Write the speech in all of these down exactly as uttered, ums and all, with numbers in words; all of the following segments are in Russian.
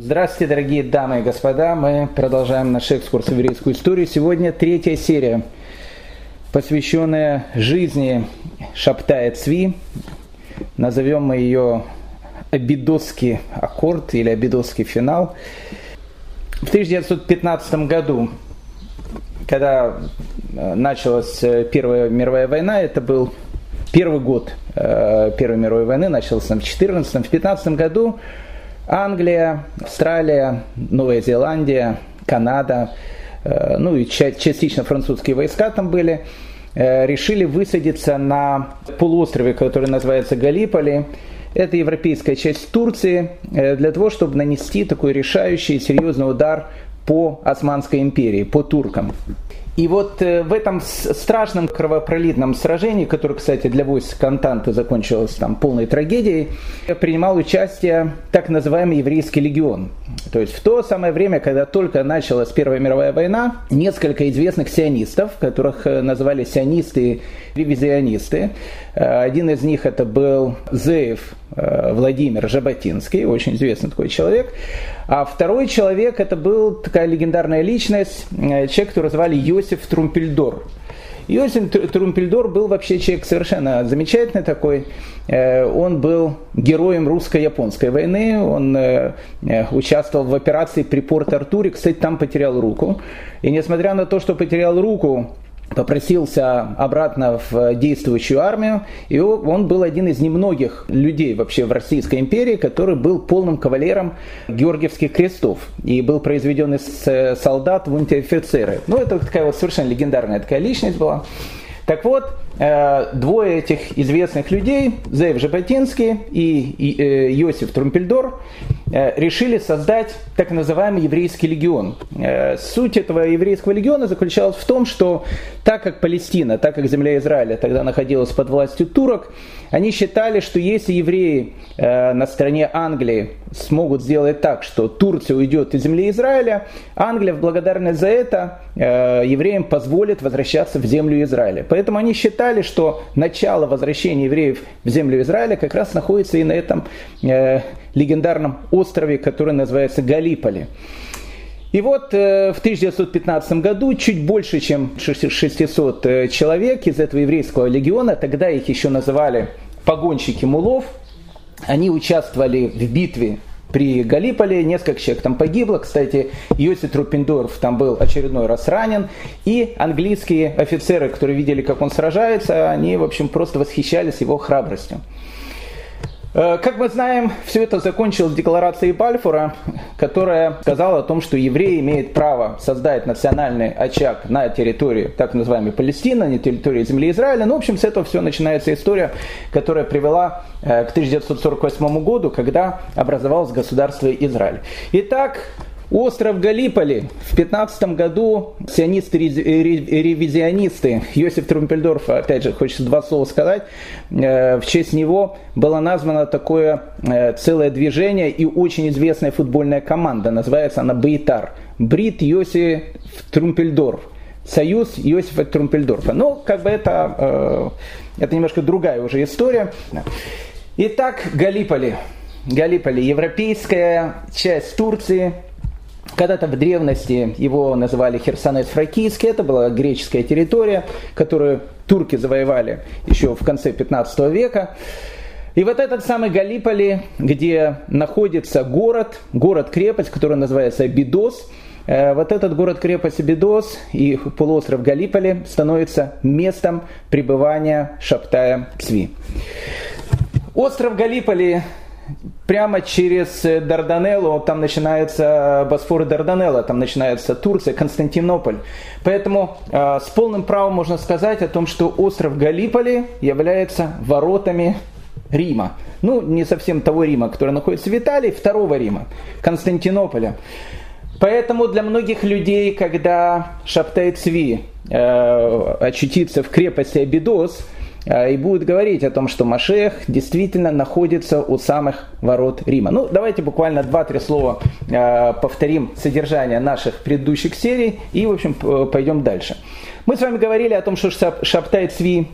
Здравствуйте, дорогие дамы и господа. Мы продолжаем наш экскурс в еврейскую историю. Сегодня третья серия, посвященная жизни Шабтай Цви. Назовем мы ее «Абидосский аккорд» или «Абидосский финал». В тысяча девятьсот пятнадцатом году, когда началась Первая мировая война, это был первый год Первой мировой войны, начался в четырнадцатом, в пятнадцатом году Англия, Австралия, Новая Зеландия, Канада, ну и частично французские войска там были, решили высадиться на полуострове, который называется Галиполи. Это европейская часть Турции, для того, чтобы нанести такой решающий и серьезный удар по Османской империи, по туркам. И вот в этом страшном кровопролитном сражении, которое, кстати, для войск Антанты закончилось там полной трагедией, принимал участие так называемый еврейский легион. То есть в то самое время, когда только началась Первая мировая война, несколько известных сионистов, которых называли сионисты и ревизионисты, один из них это был Зеев Владимир Жаботинский, очень известный такой человек, а второй человек это был такая легендарная личность, человек, которого звали Йосиф Трумпельдор. Йосиф Трумпельдор был вообще человек совершенно замечательный такой. Он был героем русско-японской войны, он участвовал в операции при Порт-Артуре, кстати, там потерял руку. И несмотря на то, что потерял руку, попросился обратно в действующую армию, и он был один из немногих людей вообще в Российской империи, который был полным кавалером Георгиевских крестов и был произведен из солдат в унтер-офицеры. Ну, это такая вот совершенно легендарная такая личность была. Так вот, двое этих известных людей, Зеев Жаботинский и Йосиф Трумпельдор, решили создать так называемый еврейский легион. Суть этого еврейского легиона заключалась в том, что так как Палестина, так как земля Израиля тогда находилась под властью турок, они считали, что если евреи на стороне Англии смогут сделать так, что Турция уйдет из земли Израиля, Англия в благодарность за это евреям позволит возвращаться в землю Израиля. Поэтому они считали, что начало возвращения евреев в землю Израиля как раз находится и на этом легендарном острове, который называется Галиполи. И вот в тысяча девятьсот пятнадцатом году чуть больше, чем шестьсот человек из этого еврейского легиона, тогда их еще называли погонщики мулов, они участвовали в битве при Галиполи, несколько человек там погибло, кстати, Йосиф Трумпельдорф там был очередной раз ранен, и английские офицеры, которые видели, как он сражается, они, в общем, просто восхищались его храбростью. Как мы знаем, все это закончилось декларацией Бальфура, которая сказала о том, что евреи имеют право создать национальный очаг на территории так называемой Палестины, на территории земли Израиля. Ну, в общем, с этого все начинается история, которая привела к тысяча девятьсот сорок восьмому году, когда образовалось государство Израиль. Итак, остров Галиполи. В пятнадцатом году сионисты-ревизионисты, Йосиф Трумпельдорф, опять же, хочется два слова сказать, в честь него было названо такое целое движение и очень известная футбольная команда, называется она Бейтар. Брит Йосиф Трумпельдорф. Союз Йосифа Трумпельдорфа. Ну, как бы это, это немножко другая уже история. Итак, Галиполи. Галиполи, европейская часть Турции. Когда-то в древности его называли Херсонес-Фракийский, это была греческая территория, которую турки завоевали еще в конце пятнадцатого века. И вот этот самый Галиполи, где находится город, город-крепость, который называется Абидос, вот этот город-крепость Абидос и полуостров Галиполи становится местом пребывания Шабтая Цви. Остров Галиполи. Прямо через Дарданеллу, там начинается Босфор и Дарданелла, там начинается Турция, Константинополь. Поэтому э, с полным правом можно сказать о том, что остров Галиполи является воротами Рима. Ну, не совсем того Рима, который находится в Италии, второго Рима, Константинополя. Поэтому для многих людей, когда Шабтай Цви э, очутится в крепости Абидос, и будет говорить о том, что Машех действительно находится у самых ворот Рима. Ну, давайте буквально два-три слова повторим содержание наших предыдущих серий и, в общем, пойдем дальше. Мы с вами говорили о том, что Шабтай Цви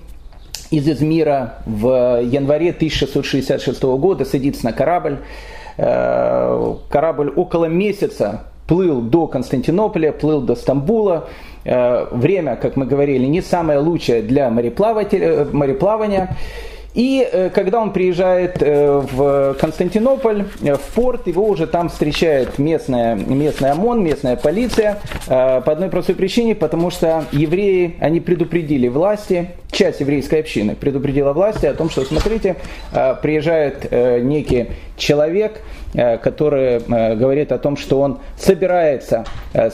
из Измира в январе тысяча шестьсот шестьдесят шестого года садится на корабль, Корабль около месяца плыл до Константинополя, плыл до Стамбула. Время, как мы говорили, не самое лучшее для мореплавания. И когда он приезжает в Константинополь, в порт, его уже там встречает местная, местная ОМОН, местная полиция. По одной простой причине, потому что евреи, они предупредили власти, часть еврейской общины предупредила власти о том, что, смотрите, приезжает некий человек, который говорит о том, что он собирается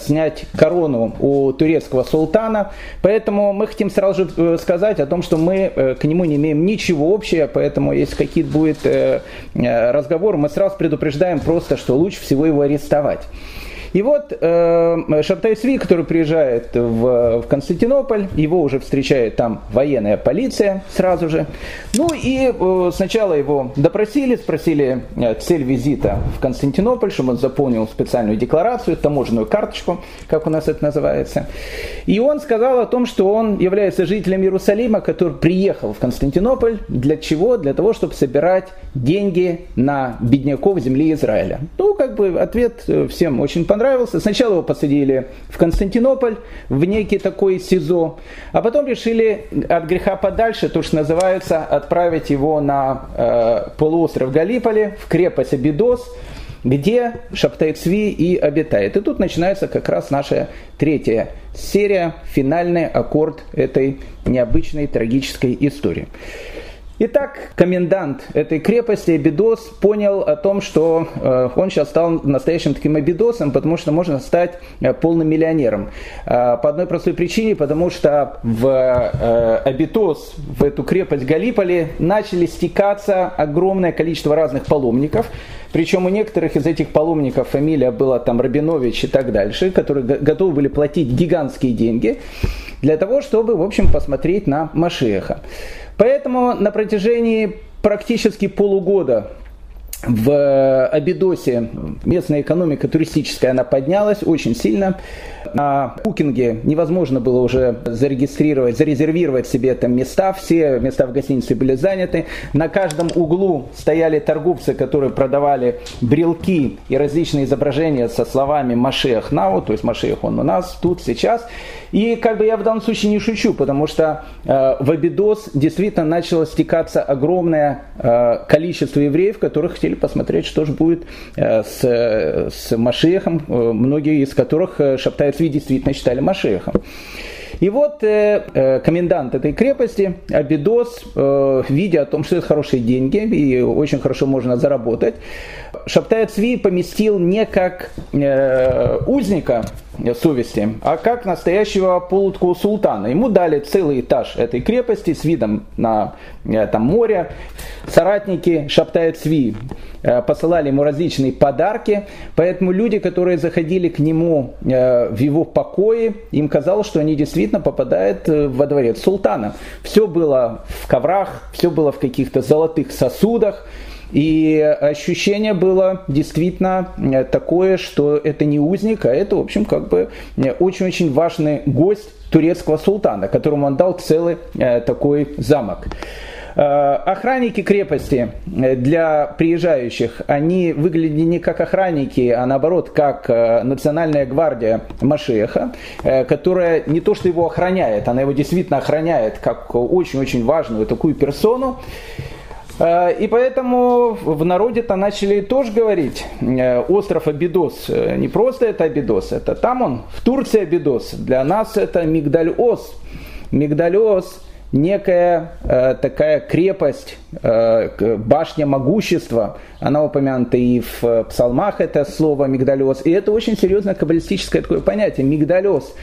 снять корону у турецкого султана. Поэтому мы хотим сразу же сказать о том, что мы к нему не имеем ничего общего, поэтому если какие-то будет разговор, мы сразу предупреждаем просто, что лучше всего его арестовать. И вот Шабтай Цви, который приезжает в Константинополь, его уже встречает там военная полиция сразу же. Ну и сначала его допросили, спросили цель визита в Константинополь, чтобы он заполнил специальную декларацию, таможенную карточку, как у нас это называется. И он сказал о том, что он является жителем Иерусалима, который приехал в Константинополь. Для чего? Для того, чтобы собирать деньги на бедняков земли Израиля. Ну, как бы ответ всем очень понравился. Нравился. Сначала его посадили в Константинополь, в некий такой СИЗО, а потом решили от греха подальше, то что называется, отправить его на э, полуостров Галиполи, в крепость Абидос, где Шабтай Цви и обитает. И тут начинается как раз наша третья серия, финальный аккорд этой необычной трагической истории. Итак, комендант этой крепости Абидос понял о том, что он сейчас стал настоящим таким Абидосом, потому что можно стать полным миллионером. По одной простой причине, потому что в Абидос, в эту крепость Галиполи, начали стекаться огромное количество разных паломников. Причем у некоторых из этих паломников фамилия была там Рабинович и так дальше, которые готовы были платить гигантские деньги для того, чтобы, в общем, посмотреть на Машиаха. Поэтому на протяжении практически полугода в Абидосе местная экономика туристическая, она поднялась очень сильно. На букинге невозможно было уже зарегистрировать, зарезервировать себе там места. Все места в гостинице были заняты. На каждом углу стояли торговцы, которые продавали брелки и различные изображения со словами «Машиах нау», то есть «Машиах он у нас, тут, сейчас». И как бы я в данном случае не шучу, потому что э, в Абидос действительно начало стекаться огромное э, количество евреев, которые хотели посмотреть, что же будет э, с, э, с Машиахом, э, многие из которых э, Шабтай Цви действительно считали Машиахом. И вот э, э, комендант этой крепости Абидос, э, видя о том, что это хорошие деньги и очень хорошо можно заработать, Шабтай Цви поместил не как э, узника совести, а как настоящего полутку султана. Ему дали целый этаж этой крепости с видом на там, море. Соратники Шабтай Цви посылали ему различные подарки, поэтому люди, которые заходили к нему в его покои, им казалось, что они действительно попадают во дворец султана. Все было в коврах, все было в каких-то золотых сосудах. И ощущение было действительно такое, что это не узник, а это, в общем, как бы очень-очень важный гость турецкого султана, которому он дал целый такой замок. Охранники крепости для приезжающих, они выглядели не как охранники, а наоборот, как национальная гвардия Машиаха, которая не то что его охраняет, она его действительно охраняет как очень-очень важную такую персону. И поэтому в народе-то начали тоже говорить, остров Абидос, не просто это Абидос, это там он, в Турции Абидос, для нас это Мигдаль-Оз. Мигдаль-Оз – некая э, такая крепость, э, башня могущества, она упомянута и в псалмах, это слово Мигдаль-Оз, и это очень серьезное каббалистическое такое понятие Мигдаль-Оз.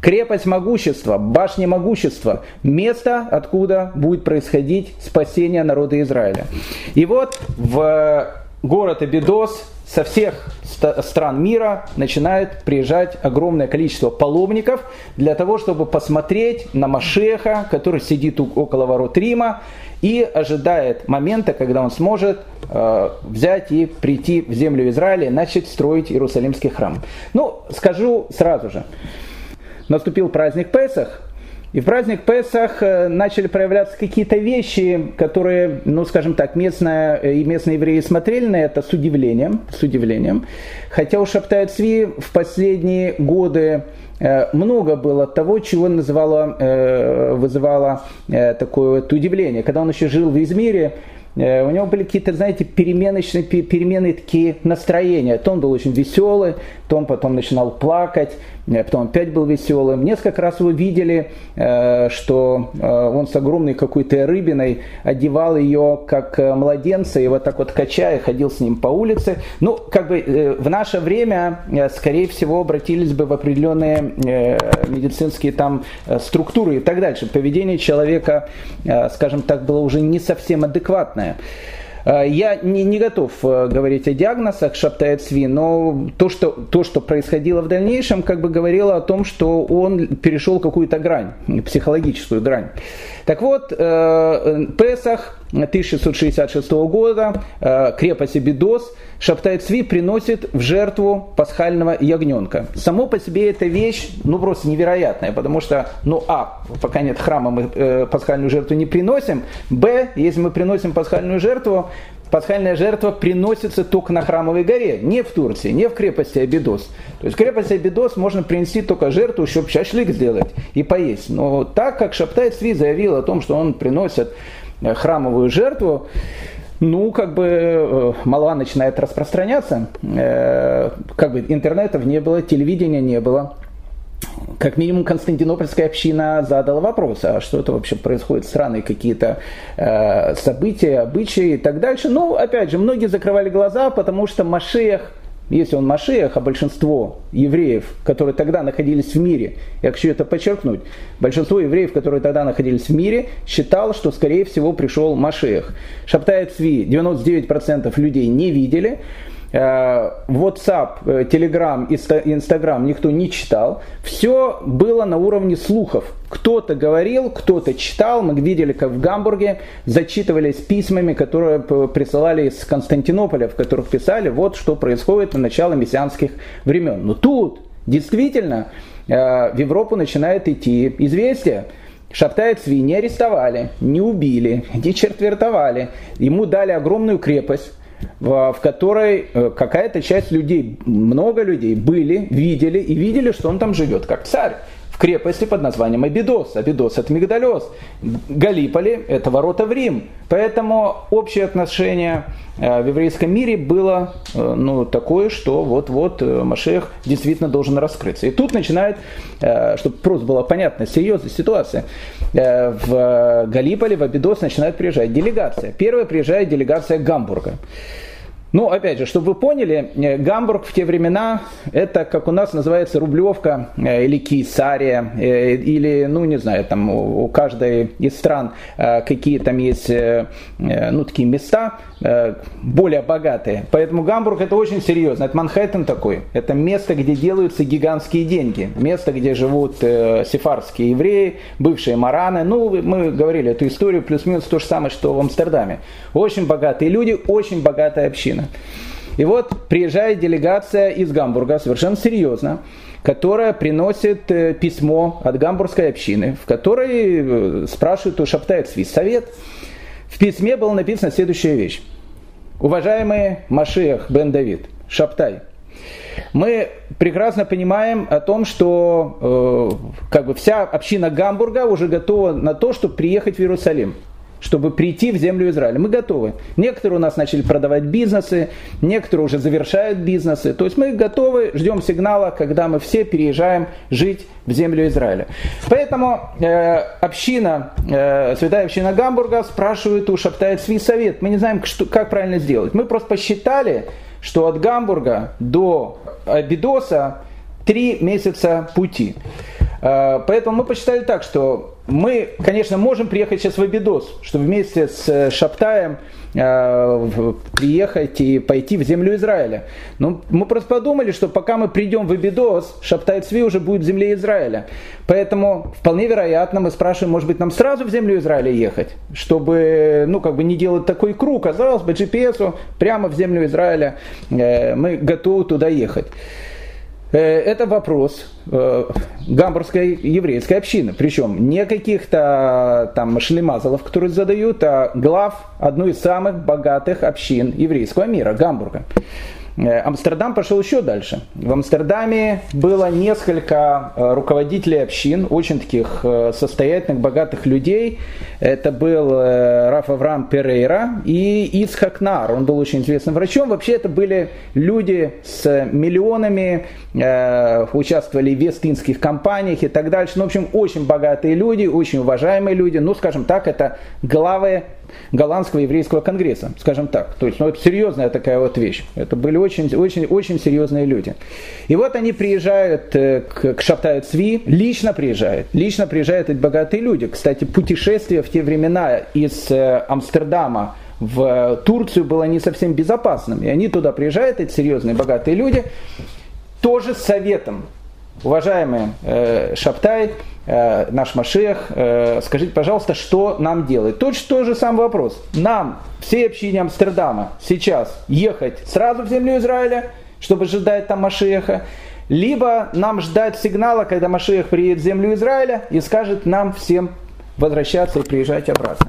Крепость могущества, башня могущества, место, откуда будет происходить спасение народа Израиля. И вот в город Абидос со всех стран мира начинает приезжать огромное количество паломников для того, чтобы посмотреть на Машиаха, который сидит около ворот Рима и ожидает момента, когда он сможет э, взять и прийти в землю Израиля и начать строить Иерусалимский храм. Ну, скажу сразу же. Наступил праздник Песах, И в праздник Песах начали проявляться какие-то вещи, которые, ну, скажем так, местные, местные евреи смотрели на это с удивлением, с удивлением. Хотя у Шабтай Цви в последние годы много было того, чего называло, вызывало такое вот удивление. Когда он еще жил в Измире, у него были какие-то, знаете, переменочные, переменные такие настроения. То он был очень веселый, то он потом начинал плакать, потом опять был веселым. Несколько раз его видели, что он с огромной какой-то рыбиной одевал ее как младенца, и вот так вот качая ходил с ним по улице. Ну, как бы в наше время, скорее всего, обратились бы в определенные медицинские там структуры и так дальше. Поведение человека, скажем так, было уже не совсем адекватное. Я не, не готов говорить о диагнозах Шабтай Цви, но то что, то, что происходило в дальнейшем, как бы говорило о том, что он перешел какую-то грань, психологическую грань. Так вот, Песах тысяча шестьсот шестьдесят шестого года, крепости Бидос, Шабтай Цви приносит в жертву пасхального ягненка. Само по себе эта вещь, ну, просто невероятная, потому что, ну, а, пока нет храма, мы э, пасхальную жертву не приносим, б, если мы приносим пасхальную жертву, пасхальная жертва приносится только на Храмовой горе, не в Турции, не в крепости Абидос. То есть в крепости Абидос можно принести только жертву, чтобы шашлык сделать и поесть. Но так как Шабтай Цви заявил о том, что он приносит храмовую жертву, ну, как бы, молва начинает распространяться, как бы интернетов не было, телевидения не было. Как минимум, Константинопольская община задала вопрос, а что это вообще происходит, странные какие-то э, события, обычаи и так дальше. Ну, опять же, многие закрывали глаза, потому что Машиах, если он Машиах, а большинство евреев, которые тогда находились в мире, я хочу это подчеркнуть, большинство евреев, которые тогда находились в мире, считал, что, скорее всего, пришел Машиах. Шабтай Цви девяносто девять процентов людей не видели. WhatsApp, Telegram, Instagram никто не читал. Все было на уровне слухов. Кто-то говорил, кто-то читал. Мы видели, как в Гамбурге зачитывались письмами, которые присылали из Константинополя, в которых писали, вот что происходит на начало мессианских времен. Но тут действительно в Европу начинает идти известие. Шабтай Цви не арестовали, не убили, не четвертовали. Ему дали огромную крепость, в которой какая-то часть людей, много людей были, видели и видели, что он там живет как царь. В крепости под названием Абидос. Абидос — это Мигдалёс. Галиполи — это ворота в Рим. Поэтому общее отношение в еврейском мире было, ну, такое, что вот-вот Машиах действительно должен раскрыться. И тут начинает, чтобы просто была понятна серьезная ситуация, в Галиполи, в Абидос начинает приезжать делегация. Первая приезжает делегация Гамбурга. Ну, опять же, чтобы вы поняли, Гамбург в те времена, это, как у нас называется, Рублевка или Кейсария, или, ну, не знаю, там у каждой из стран какие там есть, ну, такие места более богатые. Поэтому Гамбург — это очень серьезно, это Манхэттен такой, это место, где делаются гигантские деньги, место, где живут сефардские евреи, бывшие мараны. Ну, мы говорили эту историю, плюс-минус то же самое, что в Амстердаме. Очень богатые люди, очень богатая община. И вот приезжает делегация из Гамбурга, совершенно серьезно, которая приносит письмо от гамбургской общины, в которой спрашивают у Шабтай Цви совет. В письме была написана следующая вещь. Уважаемый Машиах бен Давид, Шабтай, мы прекрасно понимаем о том, что э, как бы вся община Гамбурга уже готова на то, чтобы приехать в Иерусалим, чтобы прийти в землю Израиля. Мы готовы. Некоторые у нас начали продавать бизнесы, некоторые уже завершают бизнесы. То есть мы готовы, ждем сигнала, когда мы все переезжаем жить в землю Израиля. Поэтому э, община, э, святая община Гамбурга спрашивает у Шабтай Цви совет. Мы не знаем, что, как правильно сделать. Мы просто посчитали, что от Гамбурга до Абидоса три месяца пути. Поэтому мы посчитали так, что мы, конечно, можем приехать сейчас в Абидос, чтобы вместе с Шабтаем приехать и пойти в землю Израиля. Но мы просто подумали, что пока мы придем в Абидос, Шабтай Цви уже будет в земле Израиля. Поэтому вполне вероятно, мы спрашиваем, может быть, нам сразу в землю Израиля ехать, чтобы, ну, как бы не делать такой круг. Казалось бы, джи пи эс прямо в землю Израиля, мы готовы туда ехать. Это вопрос гамбургской еврейской общины. Причем не каких-то там шлемазалов, которые задают, а глав одной из самых богатых общин еврейского мира, Гамбурга. Амстердам пошел еще дальше. В Амстердаме было несколько руководителей общин, очень таких состоятельных, богатых людей. Это был Раф Авраам Перейра и Ицхак Наар. Он был очень известным врачом. Вообще это были люди с миллионами, участвовали в вест-индских компаниях и так дальше. Ну, в общем, очень богатые люди, очень уважаемые люди. Ну, скажем так, это главы Голландского еврейского конгресса, скажем так. То есть, ну, это серьезная такая вот вещь. Это были очень, очень, очень серьезные люди. И вот они приезжают к, к Шабtai-Цви, лично приезжают. Лично приезжают эти богатые люди. Кстати, путешествие в те времена из Амстердама в Турцию было не совсем безопасным. И они туда приезжают, эти серьезные богатые люди, тоже с советом. Уважаемый э, Шабтай, э, наш Машех, э, скажите, пожалуйста, что нам делать? Тот, тот же самый вопрос. Нам, всей общине Амстердама, сейчас ехать сразу в землю Израиля, чтобы ждать там Машеха, либо нам ждать сигнала, когда Машех приедет в землю Израиля и скажет нам всем возвращаться и приезжать обратно.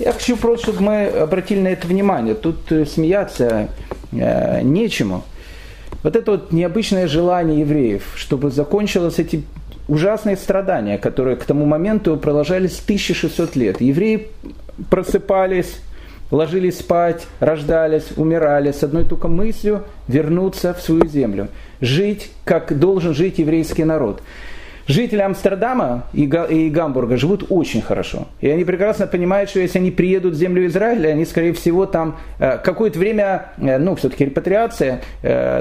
Я хочу просто, чтобы мы обратили на это внимание. Тут смеяться э, нечему. Вот это вот необычное желание евреев, чтобы закончилось эти ужасные страдания, которые к тому моменту продолжались тысяча шестьсот лет. Евреи просыпались, ложились спать, рождались, умирали с одной только мыслью вернуться в свою землю. Жить, как должен жить еврейский народ. Жители Амстердама и Гамбурга живут очень хорошо. И они прекрасно понимают, что если они приедут в землю Израиля, они, скорее всего, там какое-то время, ну, все-таки репатриация,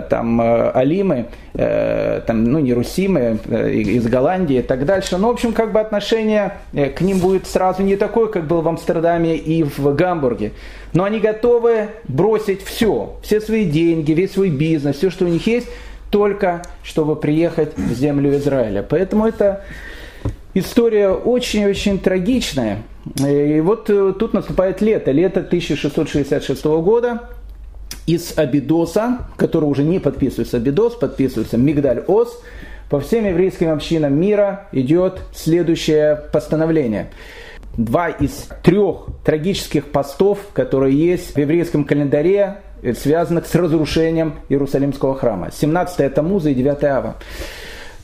там, Алимы, там, ну, Нерусимы из Голландии и так дальше. Но, в общем, как бы отношение к ним будет сразу не такое, как было в Амстердаме и в Гамбурге. Но они готовы бросить все, все свои деньги, весь свой бизнес, все, что у них есть, только чтобы приехать в землю Израиля. Поэтому это история очень-очень трагичная. И вот тут наступает лето. Лето тысяча шестьсот шестьдесят шестого года. Из Абидоса, который уже не подписывается Абидос, подписывается Мигдаль-Оз, по всем еврейским общинам мира идет следующее постановление. Два из трех трагических постов, которые есть в еврейском календаре, связанных с разрушением Иерусалимского храма. семнадцатое Тамуза и девятое Ава.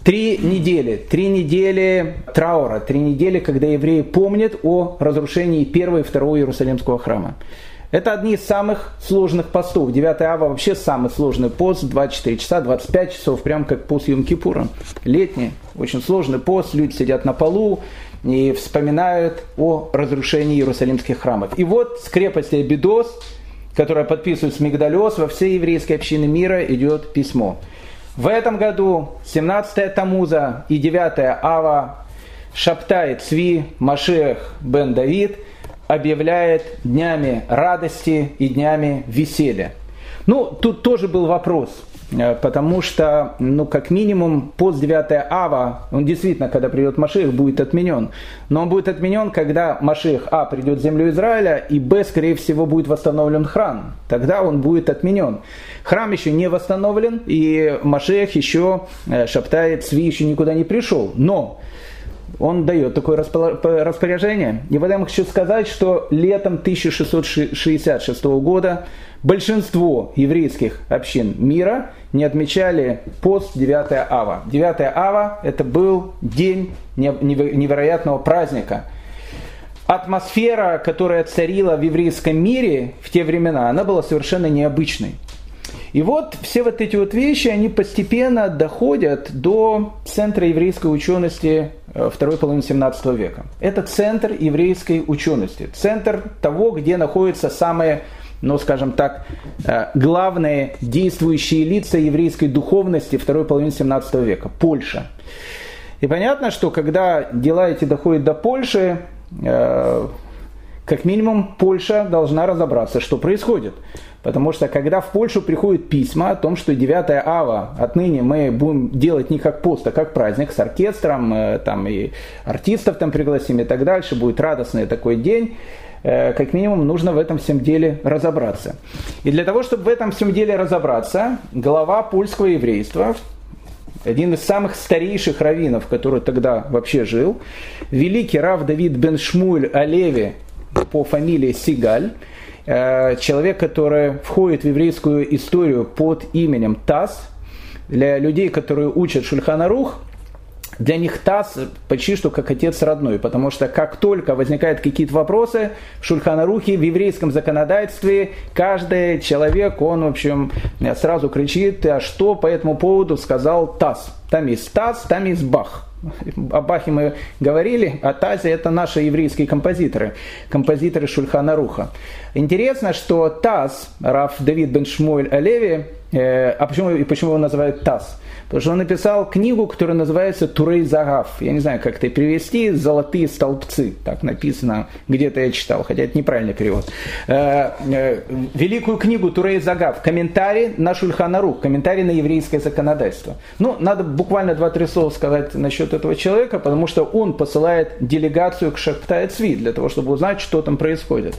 Три недели, три недели траура, три недели, когда евреи помнят о разрушении первого и второго Иерусалимского храма. Это одни из самых сложных постов. девятое Ава вообще самый сложный пост, двадцать четыре часа, двадцать пять часов, прям как пост Йом-Кипура. Летний, очень сложный пост, люди сидят на полу и вспоминают о разрушении Иерусалимских храмов. И вот с крепости Абидос, которая подписывается Мигдаль-Оз, во все еврейские общины мира идет письмо. В этом году семнадцатое Тамуза и девятое Ава Шабтай-Цви Машех бен Давид объявляет днями радости и днями веселья. Ну, тут тоже был вопрос, потому что, ну, как минимум, пост девятое Ава, он действительно, когда придет Машех, будет отменен. Но он будет отменен, когда Машех, а, придет в землю Израиля, и, б, скорее всего, будет восстановлен храм. Тогда он будет отменен. Храм еще не восстановлен, и Машех еще, Шабтай-Цви, еще никуда не пришел. Но он дает такое распоряжение. И поэтому хочу сказать, что летом тысяча шестьсот шестьдесят шестого года большинство еврейских общин мира не отмечали пост девятое Ава. девятое Ава – это был день невероятного праздника. Атмосфера, которая царила в еврейском мире в те времена, она была совершенно необычной. И вот все вот эти вот вещи, они постепенно доходят до центра еврейской учености второй половины семнадцатого века. Это центр еврейской учености, центр того, где находятся самые, ну, скажем так, главные действующие лица еврейской духовности второй половины семнадцатого века – Польша. И понятно, что когда дела эти доходят до Польши, как минимум Польша должна разобраться, что происходит. Потому что когда в Польшу приходят письма о том, что девятое Ава отныне мы будем делать не как пост, а как праздник с оркестром, там и артистов там пригласим и так дальше, будет радостный такой день, как минимум нужно в этом всем деле разобраться. И для того, чтобы в этом всем деле разобраться, глава польского еврейства один из самых старейших раввинов, который тогда вообще жил, великий рав Давид бен Шмуэль Алеви по фамилии Сигаль, человек, который входит в еврейскую историю под именем Тас. Для людей, которые учат Шульхан Арух, для них Тас почти что как отец родной, потому что как только возникают какие-то вопросы в Шульхан Арухе, в еврейском законодательстве, каждый человек, он, в общем, сразу кричит, а что по этому поводу сказал Тас. Там есть Тас, там есть Бах. О Бахе мы говорили, а Тазе — это наши еврейские композиторы, композиторы Шульхан Аруха. Интересно, что Таз, рав Давид бен Шмуэль Алеви, э, а почему, и почему его называют Таз? Потому что он написал книгу, которая называется «Турей Загав». Я не знаю, как это перевести, «Золотые столбцы». Так написано, где-то я читал, хотя это неправильный перевод. Э, э, великую книгу «Турей Загав». Комментарий на Шульхан Арух, комментарий на еврейское законодательство. Ну, надо буквально два-три слова сказать насчет этого человека, потому что он посылает делегацию к Шабтай Цви для того, чтобы узнать, что там происходит.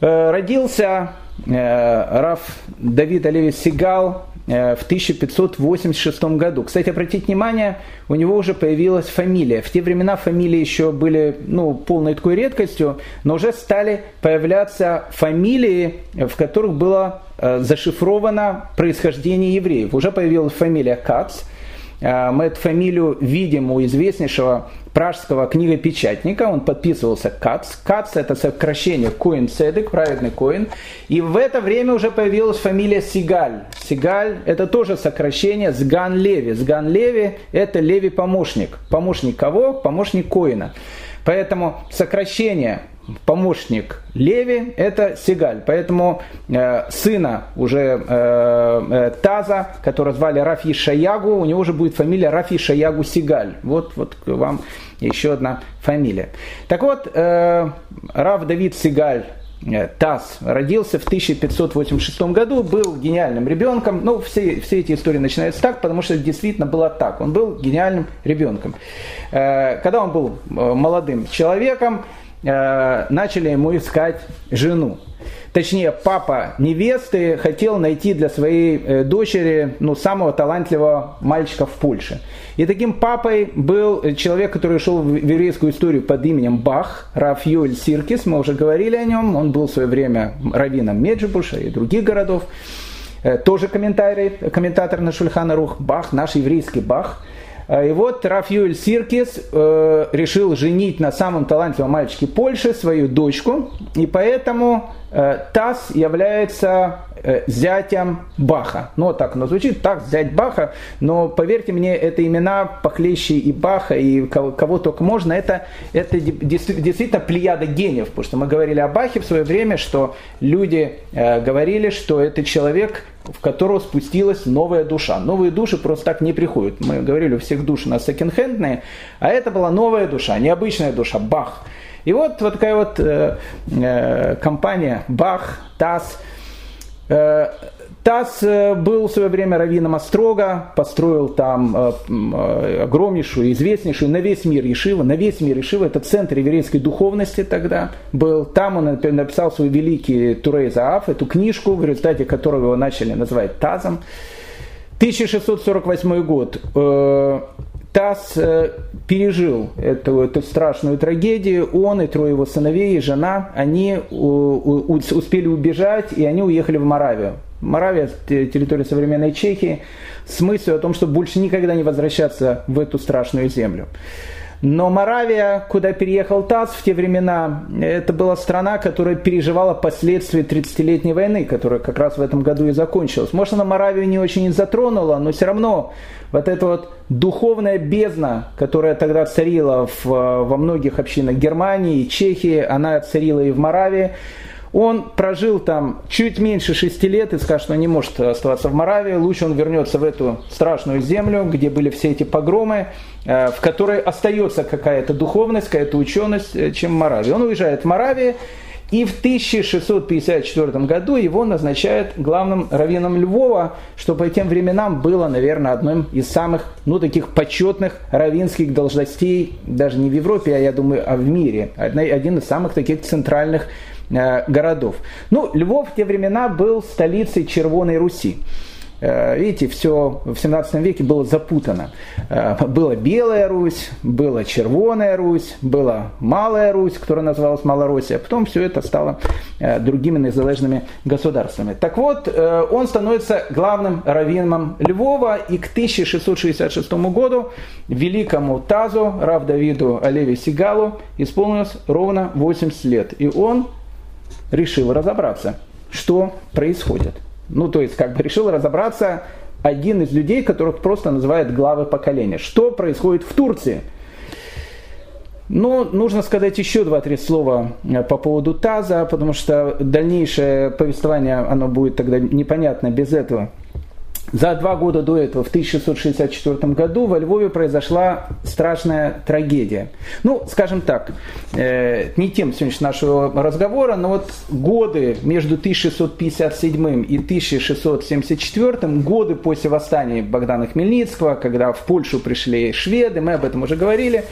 Э, родился э, рав Давид Алеви Сигал в тысяча пятьсот восемьдесят шестом году. Кстати, обратите внимание, у него уже появилась фамилия. В те времена фамилии еще были, ну, полной такой редкостью, но уже стали появляться фамилии, в которых было зашифровано происхождение евреев. Уже появилась фамилия Кац. Мы эту фамилию видим у известнейшего пражского книгопечатника, он подписывался Кац. Кац — это сокращение Коин Цедек, праведный Коин. И в это время уже появилась фамилия Сигаль. Сигаль — это тоже сокращение Сган Леви. Сган Леви — это Леви-помощник. Помощник кого? Помощник Коина. Поэтому сокращение помощник Леви — это Сигаль. Поэтому э, сына уже э, Таза, которого звали Рафи Шаягу, у него уже будет фамилия Рафи Шаягу Сигаль. Вот, вот вам еще одна фамилия. Так вот, э, рав Давид Сигаль Таз родился в тысяча пятьсот восемьдесят шестом году, был гениальным ребенком. Ну, все, все эти истории начинаются так, потому что действительно было так. Он был гениальным ребенком. Э, когда он был молодым человеком, начали ему искать жену. Точнее, папа невесты хотел найти для своей дочери, ну, самого талантливого мальчика в Польше. И таким папой был человек, который шел в еврейскую историю под именем Бах, рав Йоэль Сиркис, мы уже говорили о нем, он был в свое время раввином Меджибуша и других городов. Тоже комментатор на Шульхан Арух, Бах, наш еврейский Бах. И вот рав Йоэль Сиркис э, решил женить на самом талантливом мальчике Польши свою дочку, и поэтому э, Таз является э, зятем Баха. Ну, так оно звучит, так, зять Баха, но поверьте мне, это имена похлеще и Баха, и кого, кого только можно, это, это действительно плеяда гениев, потому что мы говорили о Бахе в свое время, что люди э, говорили, что это человек, в которого спустилась новая душа. Новые души просто так не приходят. Мы говорили, у всех души у нас секонд-хендные, а это была новая душа, необычная душа, Бах. И вот, вот такая вот э, э, компания Бах, Таз. Э, Таз был в свое время раввином Острога, построил там э, огромнейшую, известнейшую на весь мир Ешиву. На весь мир Ешиву, это центр еврейской духовности тогда был. Там он написал свой великий Турей Заав, эту книжку, в результате которой его начали называть Тазом. тысяча шестьсот сорок восьмой год. Таз пережил эту, эту страшную трагедию. Он и трое его сыновей, и жена, они успели убежать, и они уехали в Моравию. Моравия — территория современной Чехии, с мыслью о том, что больше никогда не возвращаться в эту страшную землю. Но Моравия, куда переехал Таз в те времена, это была страна, которая переживала последствия тридцатилетней войны, которая как раз в этом году и закончилась. Может, она Моравию не очень затронула, но все равно вот эта вот духовная бездна, которая тогда царила в, во многих общинах Германии и Чехии, она царила и в Моравии. Он прожил там чуть меньше шести лет и сказал, что он не может оставаться в Моравии, лучше он вернется в эту страшную землю, где были все эти погромы, в которой остается какая-то духовность, какая-то ученость, чем в Моравии. Он уезжает в Моравию, и в тысяча шестьсот пятьдесят четвёртом году его назначают главным раввином Львова, что по тем временам было, наверное, одним из самых, ну, таких почетных раввинских должностей, даже не в Европе, а, я думаю, а в мире. Один из самых таких центральных городов. Ну, Львов в те времена был столицей Червоной Руси. Видите, все в семнадцатом веке было запутано. Была Белая Русь, была Червоная Русь, была Малая Русь, которая называлась Малороссия. Потом все это стало другими незалежными государствами. Так вот, он становится главным раввином Львова, и к тысяча шестьсот шестьдесят шестому году великому Тазу, рав Давиду Алеви Сигалу, исполнилось ровно восемьдесят лет. И он решил разобраться, что происходит. Ну, то есть, как бы решил разобраться один из людей, которых просто называют главы поколения. Что происходит в Турции? Ну, нужно сказать еще два-три слова по поводу Таза, потому что дальнейшее повествование, оно будет тогда непонятно без этого. За два года до этого, в тысяча шестьсот шестьдесят четвёртом году, во Львове произошла страшная трагедия. Ну, скажем так, э, не тем сегодняшнего нашего разговора, но вот годы между тысяча шестьсот пятьдесят седьмым и тысяча шестьсот семьдесят четвёртым, годы после восстания Богдана Хмельницкого, когда в Польшу пришли шведы, мы об этом уже говорили,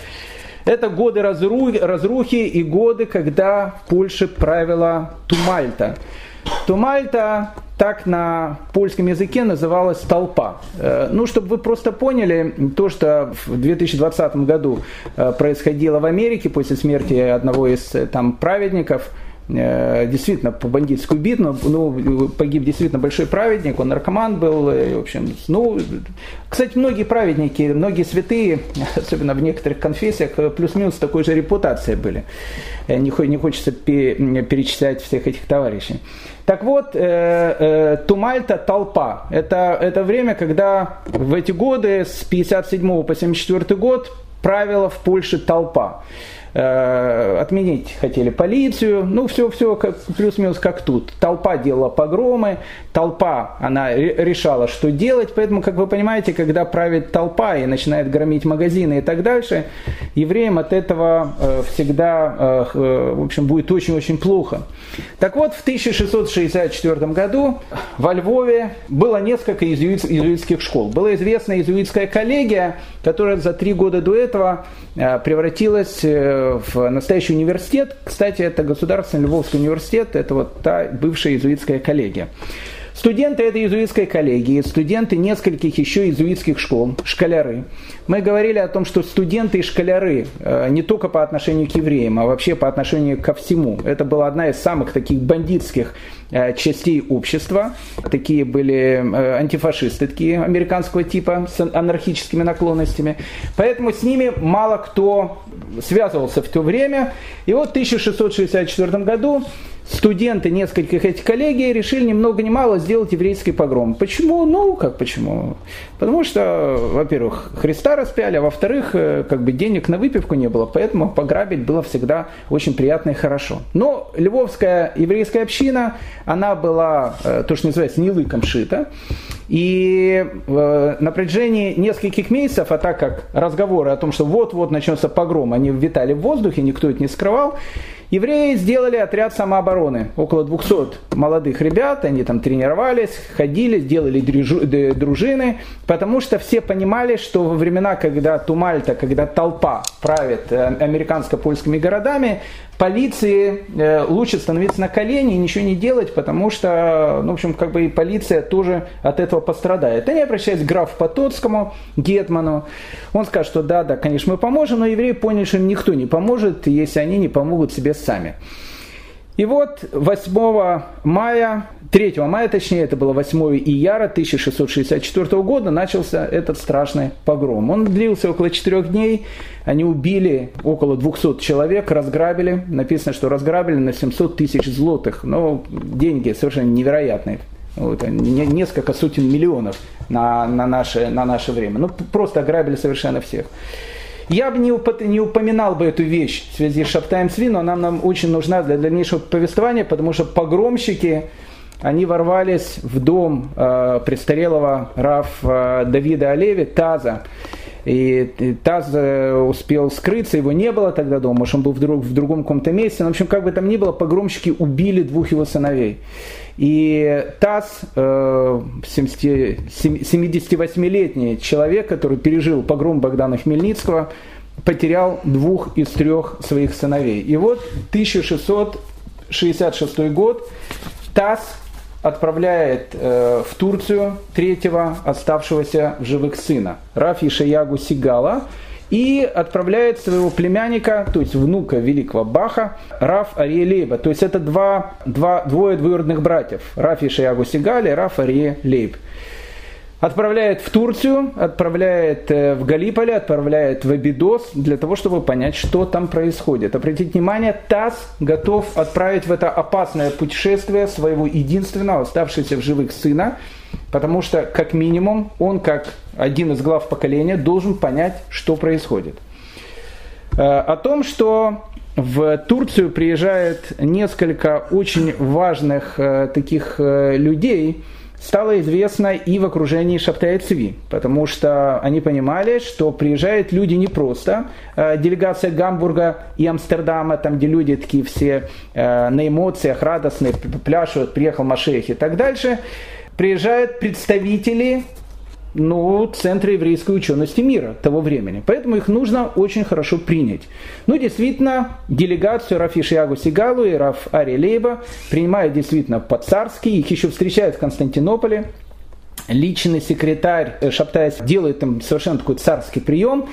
это годы разрухи и годы, когда Польша правила Тумальта. Тумальта так на польском языке называлась толпа. Ну, чтобы вы просто поняли, то, что в две тысячи двадцатом году происходило в Америке после смерти одного из там праведников, действительно по бандитскую битву, ну, погиб действительно большой праведник, он наркоман был, в общем, ну, кстати, многие праведники, многие святые, особенно в некоторых конфессиях, плюс-минус такой же репутацией были. Не хочется перечислять всех этих товарищей. Так вот, Тумальта, толпа, это, это время, когда в эти годы с пятьдесят седьмого по семьдесят четвёртый год правила в Польше толпа. Отменить хотели полицию, ну все-все плюс-минус как тут. Толпа делала погромы, толпа, она решала, что делать, поэтому, как вы понимаете, когда правит толпа и начинает громить магазины и так дальше, евреям от этого всегда, в общем, будет очень-очень плохо. Так вот, в тысяча шестьсот шестьдесят четвёртом году во Львове было несколько иезуит, иезуитских школ. Была известна иезуитская коллегия, которая за три года до этого превратилась в настоящий университет. Кстати, это Государственный Львовский университет, это вот та бывшая иезуитская коллегия. Студенты этой иезуитской коллегии, студенты нескольких еще иезуитских школ, школяры. Мы говорили о том, что студенты и школяры не только по отношению к евреям, а вообще по отношению ко всему. Это была одна из самых таких бандитских частей общества. Такие были антифашисты, такие американского типа, с анархическими наклонностями. Поэтому с ними мало кто связывался в то время. И вот в тысяча шестьсот шестьдесят четвёртом году студенты нескольких этих коллегий решили ни много ни мало сделать еврейский погром. Почему? Ну, как почему? Потому что, во-первых, Христа распяли, а во-вторых, как бы денег на выпивку не было, поэтому пограбить было всегда очень приятно и хорошо. Но львовская еврейская община, она была, то, что называется, не лыком шита. И на протяжении нескольких месяцев, а так как разговоры о том, что вот-вот начнется погром, они витали в воздухе, никто это не скрывал, евреи сделали отряд самообороны. Около двухсот молодых ребят, они там тренировались, ходили, делали дружины, потому что все понимали, что во времена, когда Тумальта, когда толпа правит американско-польскими городами, полиции лучше становиться на колени и ничего не делать, потому что, ну, в общем, как бы и полиция тоже от этого пострадает. Они обращаются к графу Потоцкому, гетману. Он скажет, что да, да, конечно, мы поможем, но евреи поняли, что им никто не поможет, если они не помогут себе сами. И вот восьмого мая, третьего мая точнее, это было восьмого ияра тысяча шестьсот шестьдесят четвёртого года, начался этот страшный погром. Он длился около четырёх дней, они убили около двухсот человек, разграбили, написано, что разграбили на семьсот тысяч злотых, но деньги совершенно невероятные. Вот, несколько сотен миллионов на, на, наше, на наше время. Ну, просто ограбили совершенно всех. Я бы не, уп- не упоминал бы эту вещь в связи с Шабтаем Цви, но она нам очень нужна для дальнейшего повествования, потому что погромщики, они ворвались в дом э, престарелого рава э, Давида Алеви, Таза. И, и Таз э, успел скрыться, его не было тогда дома, может он был в, друг, в другом каком-то месте. Но, в общем, как бы там ни было, погромщики убили двух его сыновей. И Таз, семидесятивосьмилетний человек, который пережил погром Богдана Хмельницкого, потерял двух из трех своих сыновей. И вот тысяча шестьсот шестьдесят шестой год, Таз отправляет э, в Турцию третьего оставшегося в живых сына, Рафи Шеягу Сигала, и отправляет своего племянника, то есть внука великого Баха, Раф Арье Лейба. То есть это два, два, двое двоюродных братьев, Рафи Шеягу Сигала и Раф Арье Лейб. Отправляет в Турцию, отправляет в Галиполи, отправляет в Абидос, для того, чтобы понять, что там происходит. Обратите внимание, ТАСС готов отправить в это опасное путешествие своего единственного, оставшегося в живых сына, потому что, как минимум, он, как один из глав поколения, должен понять, что происходит. О том, что в Турцию приезжает несколько очень важных таких людей, стало известно и в окружении Шабтай Цви, потому что они понимали, что приезжают люди не просто. Делегация Гамбурга и Амстердама, там где люди такие все на эмоциях, радостные, пляшут, приехал Машех и так дальше. Приезжают представители ну, центра еврейской учености мира того времени. Поэтому их нужно очень хорошо принять. Ну, действительно, делегацию Рафи Шеягу Сигалу и Раф Арье Лейба принимают действительно по-царски. Их еще встречают в Константинополе. Личный секретарь Шабтайс делает им совершенно такой царский прием.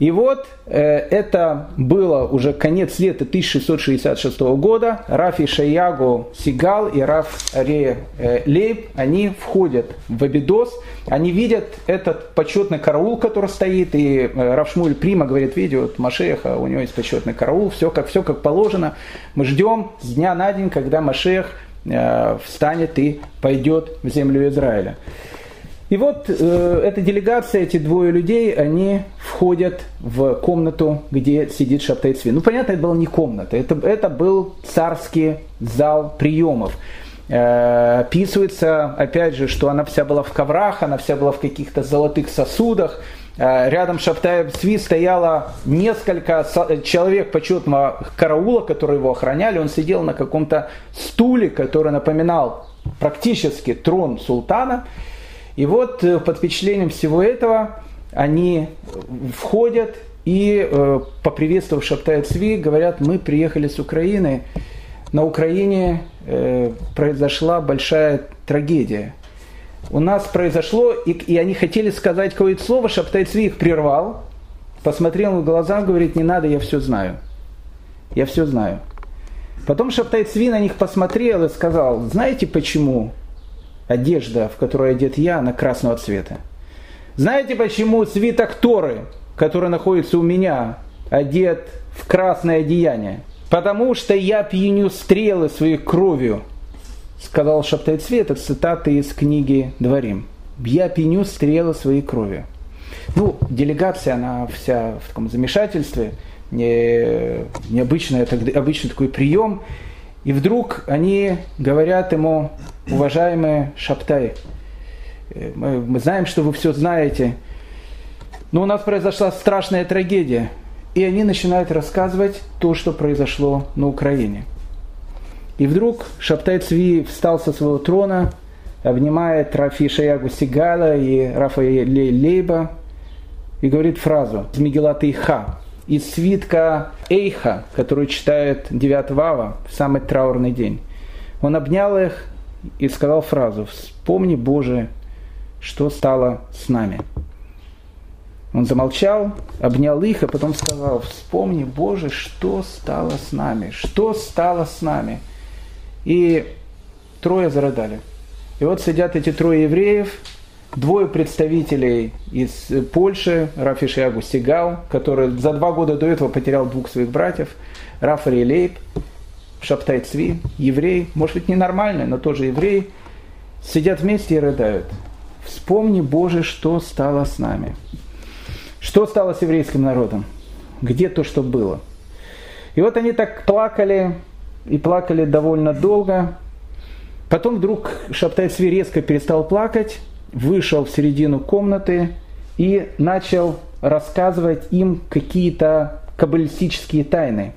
И вот э, это было уже конец лета тысяча шестьсот шестьдесят шестого года. Рафи Шеягу Сигал и Раф Арье э, Лейб, они входят в Абидос, они видят этот почетный караул, который стоит, и э, Рав Шмуль Прима говорит: видите, вот Машех, у него есть почетный караул, все как, все как положено, мы ждем с дня на день, когда Машех э, встанет и пойдет в землю Израиля. И вот э, эта делегация, эти двое людей, они входят в комнату, где сидит Шабтай Цви. Ну, понятно, это была не комната, это, это был царский зал приемов. Э, описывается, опять же, что она вся была в коврах, она вся была в каких-то золотых сосудах. Э, рядом с Шабтаем Цви стояло несколько со- человек почетного караула, которые его охраняли. Он сидел на каком-то стуле, который напоминал практически трон султана. И вот под впечатлением всего этого они входят и, поприветствовав Шабтай Цви, говорят: мы приехали с Украины, на Украине произошла большая трагедия. У нас произошло, и, и они хотели сказать какое-то слово, Шабтай Цви их прервал, посмотрел в глаза, говорит: не надо, я все знаю, я все знаю. Потом Шабтай Цви на них посмотрел и сказал: знаете почему? Одежда, в которой одет я, она красного цвета. Знаете, почему свиток Торы, который находится у меня, одет в красное одеяние? Потому что я пьяню стрелы своей кровью, сказал Шабтай Цви, это цитаты из книги Дворим. Я пьяню стрелы своей кровью. Ну, делегация, она вся в таком замешательстве, не, необычный обычный такой прием. И вдруг они говорят ему: уважаемый Шабтай, мы, мы знаем, что вы все знаете, но у нас произошла страшная трагедия. И они начинают рассказывать то, что произошло на Украине. И вдруг Шабтай Цви встал со своего трона, обнимает Рафи Шеягу Сигала и Рафа Лейба и говорит фразу из Мегилат Иха, из свитка Эйха, который читают девятого ава в самый траурный день. Он обнял их и сказал фразу: «Вспомни, Боже, что стало с нами». Он замолчал, обнял их, а потом сказал: «Вспомни, Боже, что стало с нами, что стало с нами». И трое зарыдали. И вот сидят эти трое евреев, двое представителей из Польши, Рафи Шеягу Сигал, который за два года до этого потерял двух своих братьев, Раф Арье Лейб, Шабтай Цви, еврей, может быть ненормальный, но тоже еврей, сидят вместе и рыдают. Вспомни, Боже, что стало с нами. Что стало с еврейским народом? Где то, что было? И вот они так плакали, и плакали довольно долго. Потом вдруг Шабтай Цви резко перестал плакать, вышел в середину комнаты и начал рассказывать им какие-то каббалистические тайны.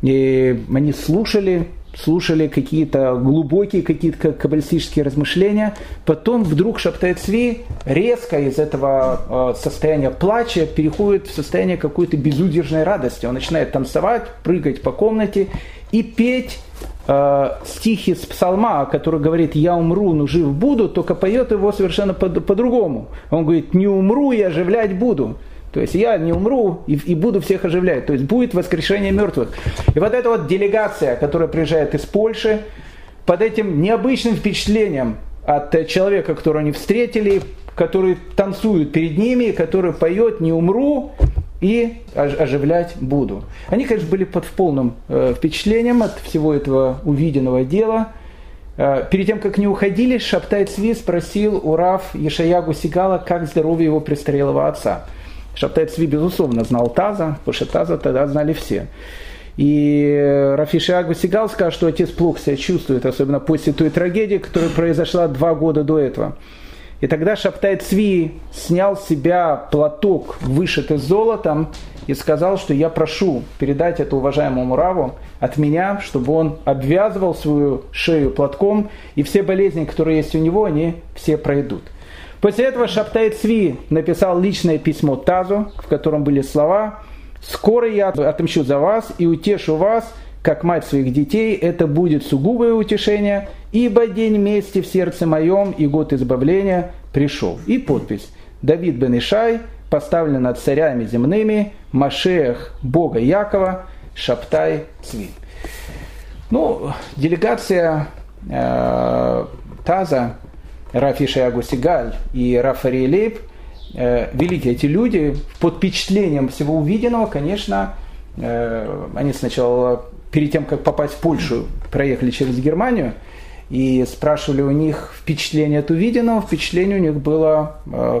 И они слушали, слушали какие-то глубокие, какие-то каббалистические размышления. Потом вдруг Шабтай Цви резко из этого состояния плача переходит в состояние какой-то безудержной радости. Он начинает танцевать, прыгать по комнате и петь э, стихи с псалма, который говорит «я умру, но жив буду», только поет его совершенно по-другому. Он говорит «не умру, я оживлять буду». То есть я не умру и, и буду всех оживлять. То есть будет воскрешение мертвых. И вот эта вот делегация, которая приезжает из Польши, под этим необычным впечатлением от человека, которого они встретили, который танцует перед ними, который поет «не умру» и «оживлять буду». Они, конечно, были под полным впечатлением от всего этого увиденного дела. Перед тем, как не уходили, Шабтай Цви спросил у Рав Ешаяху Сигала, как здоровье его престарелого отца. Шабтай Цви, безусловно, знал Таза, потому что Таза тогда знали все. И Рав Ешаяху Сигал сказал, что отец плохо себя чувствует, особенно после той трагедии, которая произошла два года до этого. И тогда Шабтай Цви снял с себя платок, вышитый золотом, и сказал, что я прошу передать это уважаемому Раву от меня, чтобы он обвязывал свою шею платком, и все болезни, которые есть у него, они все пройдут. После этого Шабтай Цви написал личное письмо Тазу, в котором были слова: «Скоро я отомщу за вас и утешу вас, как мать своих детей, это будет сугубое утешение, ибо день мести в сердце моем и год избавления пришел». И подпись: «Давид бен Ишай поставлен над царями земными, Машех Бога Якова, Шабтай Цви». Ну, делегация э, Таза, Рав Ешаяху Сигал и Рав Ариэль Лейб, э, великие эти люди, под впечатлением всего увиденного, конечно, э, они сначала... перед тем, как попасть в Польшу, проехали через Германию и спрашивали у них впечатление от увиденного. Впечатление у них было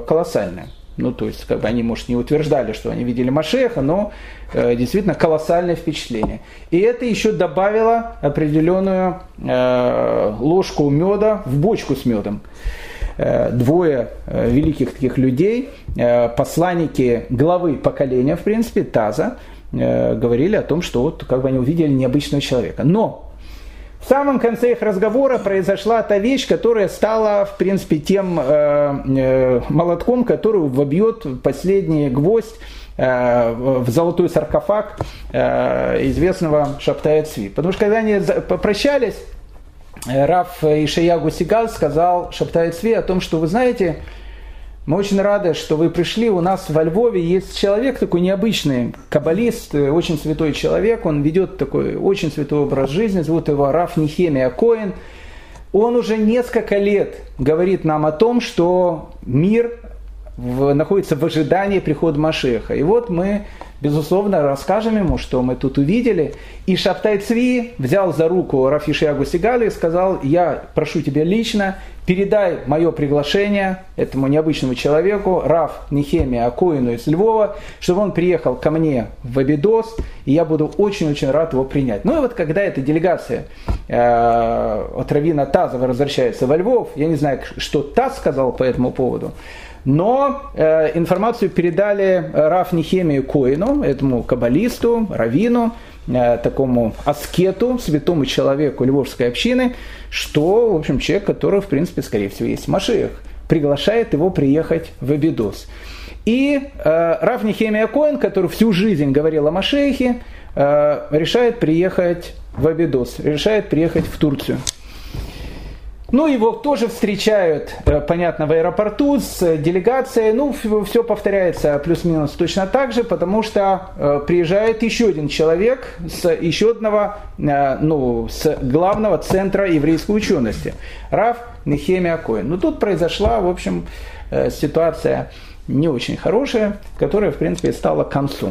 колоссальное. Ну, то есть, как бы они, может, не утверждали, что они видели Машеха, но э, действительно колоссальное впечатление. И это еще добавило определенную э, ложку меда в бочку с медом. Двое великих таких людей, э, посланники главы поколения, в принципе, Таза, говорили о том, что вот, как бы они увидели необычного человека. Но в самом конце их разговора произошла та вещь, которая стала, в принципе, тем э, э, молотком, который вобьет последний гвоздь э, в золотой саркофаг э, известного Шабтая Цви. Потому что когда они попрощались, Рав Ешаяху Сигал сказал Шабтаю Цви о том, что вы знаете, мы очень рады, что вы пришли. У нас во Львове есть человек такой необычный, каббалист, очень святой человек. Он ведет такой очень святой образ жизни. Зовут его Рав Нехемия Коэн. Он уже несколько лет говорит нам о том, что мир в, находится в ожидании прихода Машеха. И вот мы, безусловно, расскажем ему, что мы тут увидели. И Шабтай Цви взял за руку Рав Ешаяху Сигала и сказал: «Я прошу тебя лично, передай мое приглашение этому необычному человеку, Рав Нехемия Коэну из Львова, чтобы он приехал ко мне в Абидос, и я буду очень-очень рад его принять». Ну и вот когда эта делегация э, от раввина Тазова возвращается во Львов, я не знаю, что Таз сказал по этому поводу, но э, информацию передали Рав Нехемию Коэну, этому каббалисту, раввину, такому аскету, святому человеку львовской общины, что, в общем, человек, который, в принципе, скорее всего, есть Машех, приглашает его приехать в Абидос. И э, Рав Нехемия Коэн, который всю жизнь говорил о Машехе, э, решает приехать в Абидос, решает приехать в Турцию. Ну, его тоже встречают, понятно, в аэропорту с делегацией. Ну, все повторяется плюс-минус точно так же, потому что приезжает еще один человек с еще одного, ну, с главного центра еврейской учености, Рав Нехемия Коэн. Но тут произошла, в общем, ситуация не очень хорошая, которая, в принципе, стала концом.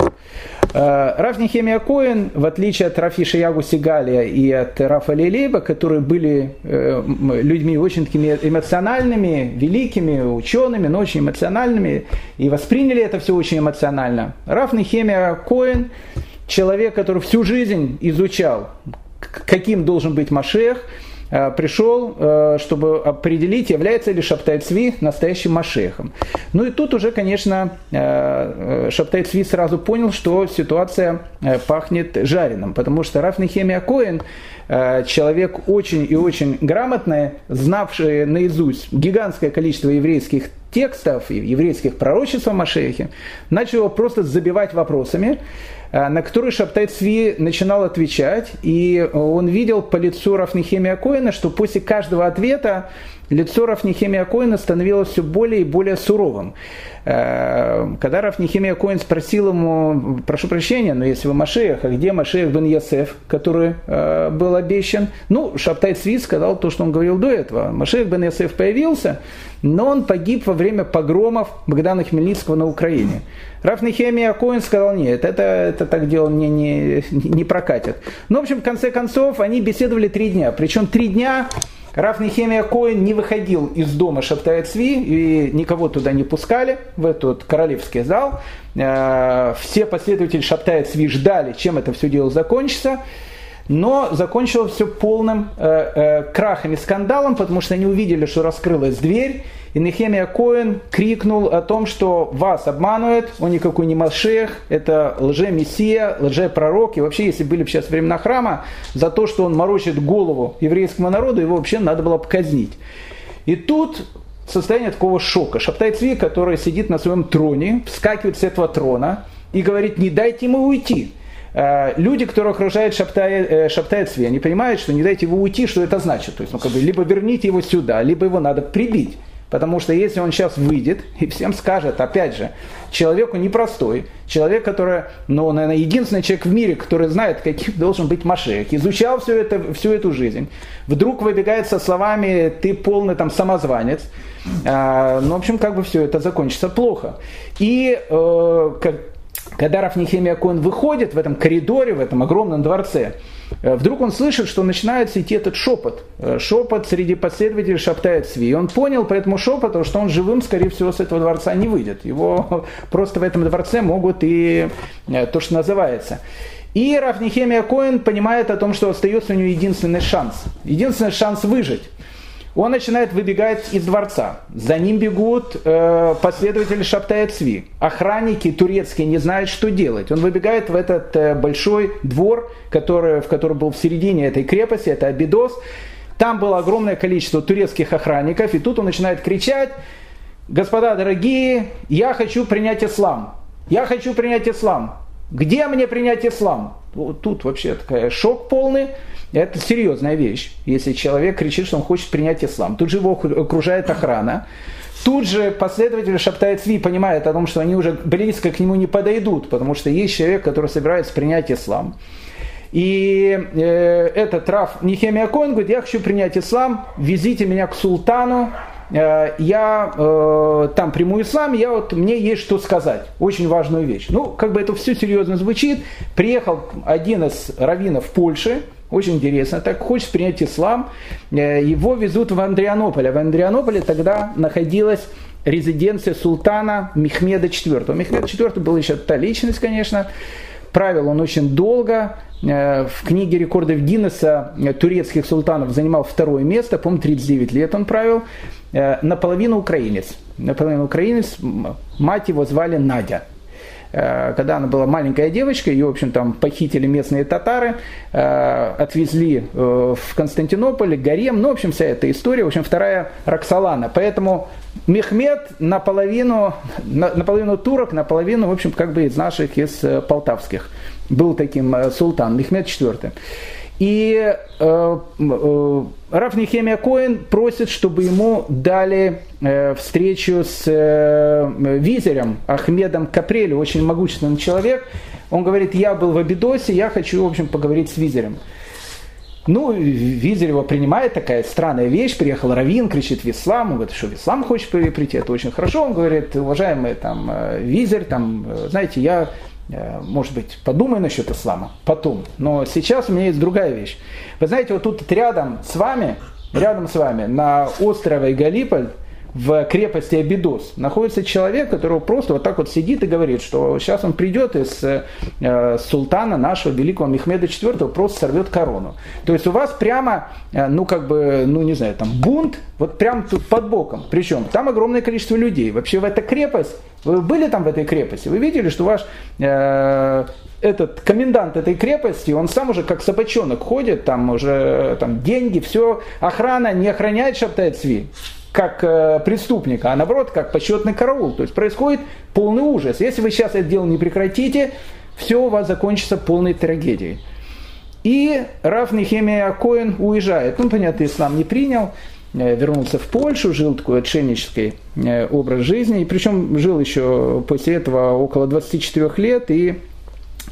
Рав Нехемия Коэн, в отличие от Рав Ешаяху Сигала и от Рава Ариэля Лейба, которые были людьми очень такими эмоциональными, великими, учеными, но очень эмоциональными, и восприняли это все очень эмоционально, Рав Нехемия Коэн, человек, который всю жизнь изучал, каким должен быть Машех, пришел, чтобы определить, является ли Шабтай Цви настоящим Машехом. Ну и тут уже, конечно, Шабтай Цви сразу понял, что ситуация пахнет жареным, потому что Рав Нехемия Коэн, человек очень и очень грамотный, знавший наизусть гигантское количество еврейских текстов, еврейских пророчеств о Машиахе, начал его просто забивать вопросами, на которые Шабтай Цви начинал отвечать, и он видел по лицу Рав Нехемия Коэна, что после каждого ответа лицо Рав Нехемия Коэна становилось все более и более суровым. Когда Рав Нехемия Коэн спросил ему, прошу прощения, но если вы Машиах, а где Машиах бен Йосеф, который был обещан? Ну, Шабтай Цви сказал то, что он говорил до этого. Машиах бен Йосеф появился, но он погиб во время погромов Богдана Хмельницкого на Украине. Рав Нехемия Коэн сказал, нет, это, это так дело мне не, не прокатит. Ну, в общем, в конце концов, они беседовали три дня. Причем три дня Рав Нехемия Коэн не выходил из дома Шабтай Цви, и никого туда не пускали, в этот королевский зал. Все последователи Шабтай Цви ждали, чем это все дело закончится. Но закончилось все полным э, э, крахом и скандалом, потому что они увидели, что раскрылась дверь, и Нехемия Коэн крикнул о том, что вас обманывают, он никакой не Машиах, это лже-мессия, лже-пророк, и вообще, если были бы сейчас времена храма, за то, что он морочит голову еврейскому народу, его вообще надо было бы казнить. И тут состояние такого шока. Шабтай Цви, который сидит на своем троне, вскакивает с этого трона и говорит, не дайте ему уйти. Люди, которые окружают Шабтай, Шабтай Цви, они понимают, что не дайте его уйти, что это значит. То есть, ну, как бы, либо верните его сюда, либо его надо прибить. Потому что если он сейчас выйдет и всем скажет, опять же, человеку непростой, человек, который, ну, наверное, единственный человек в мире, который знает, каким должен быть Машиах, изучал всю, это, всю эту жизнь, вдруг выбегает со словами «ты полный там самозванец», а, ну, в общем, как бы все это закончится плохо. И э, как когда Рав Нехемия Коэн выходит в этом коридоре, в этом огромном дворце, вдруг он слышит, что начинается идти этот шепот. Шепот среди последователей Шабтай Цви. И он понял по этому шепоту, что он живым, скорее всего, с этого дворца не выйдет. Его просто в этом дворце могут и то, что называется. И Рав Нехемия Коэн понимает о том, что остается у него единственный шанс. Единственный шанс выжить. Он начинает выбегать из дворца. За ним бегут э, последователи Шабтай Цви. Охранники турецкие не знают, что делать. Он выбегает в этот э, большой двор, который, в который был в середине этой крепости, это Абидос. Там было огромное количество турецких охранников. И тут он начинает кричать, господа дорогие, я хочу принять ислам. Я хочу принять ислам. Где мне принять ислам? Вот тут вообще такая шок полный. Это серьезная вещь, если человек кричит, что он хочет принять ислам. Тут же его окружает охрана. Тут же последователи Шабтай Цви понимают о том, что они уже близко к нему не подойдут, потому что есть человек, который собирается принять ислам. И э, этот Рав Нехемия Коэн говорит, я хочу принять ислам, везите меня к султану, э, я э, там приму ислам, я, вот, мне есть что сказать, очень важную вещь. Ну, как бы это все серьезно звучит. Приехал один из раввинов Польши, очень интересно, так хочет принять ислам, его везут в Андрианополь. В Андрианополе тогда находилась резиденция султана Мехмеда четвёртого. Мехмед четвёртый был еще та личность, конечно, правил он очень долго, в книге рекордов Гиннесса турецких султанов занимал второе место, по-моему, тридцать девять лет он правил, наполовину украинец, наполовину украинец, мать его звали Надя. Когда она была маленькая девочка, ее, в общем, там похитили местные татары, отвезли в Константинополь, гарем, ну, в общем, вся эта история, в общем, вторая Роксолана. Поэтому Мехмед наполовину, наполовину турок, наполовину, в общем, как бы из наших, из полтавских. Был таким султан, Мехмед четвёртый. И э, э, Рав Нехемия Коэн просит, чтобы ему дали э, встречу с э, визирем Ахмедом Капрели, очень могущественный человек. Он говорит, я был в Абидосе, я хочу, в общем, поговорить с визирем. Ну, визирь его принимает, такая странная вещь, приехал раввин, кричит в ислам, он говорит, что в ислам хочешь прийти, это очень хорошо. Он говорит, уважаемый там, визирь, там, знаете, я... Может быть, подумай насчет ислама потом. Но сейчас у меня есть другая вещь. Вы знаете, вот тут рядом с вами, рядом с вами, на острове Галиполь, в крепости Абидос, находится человек, который просто вот так вот сидит и говорит, что сейчас он придет из э, султана нашего великого Мехмеда четвёртого, просто сорвет корону. То есть у вас прямо, э, ну как бы, ну не знаю, там бунт, вот прям тут под боком. Причем там огромное количество людей. Вообще в эта крепость, вы были там в этой крепости, вы видели, что ваш... Э, этот комендант этой крепости, он сам уже как собачонок ходит, там уже там деньги, все, охрана не охраняет Шабтай Цви. как преступника, а наоборот, как почетный караул. То есть происходит полный ужас. Если вы сейчас это дело не прекратите, все у вас закончится полной трагедией. И Рав Нехемия Коэн уезжает. Ну, понятно, ислам не принял, вернулся в Польшу, жил такой отшельнический образ жизни. И причем жил еще после этого около двадцати четырёх лет и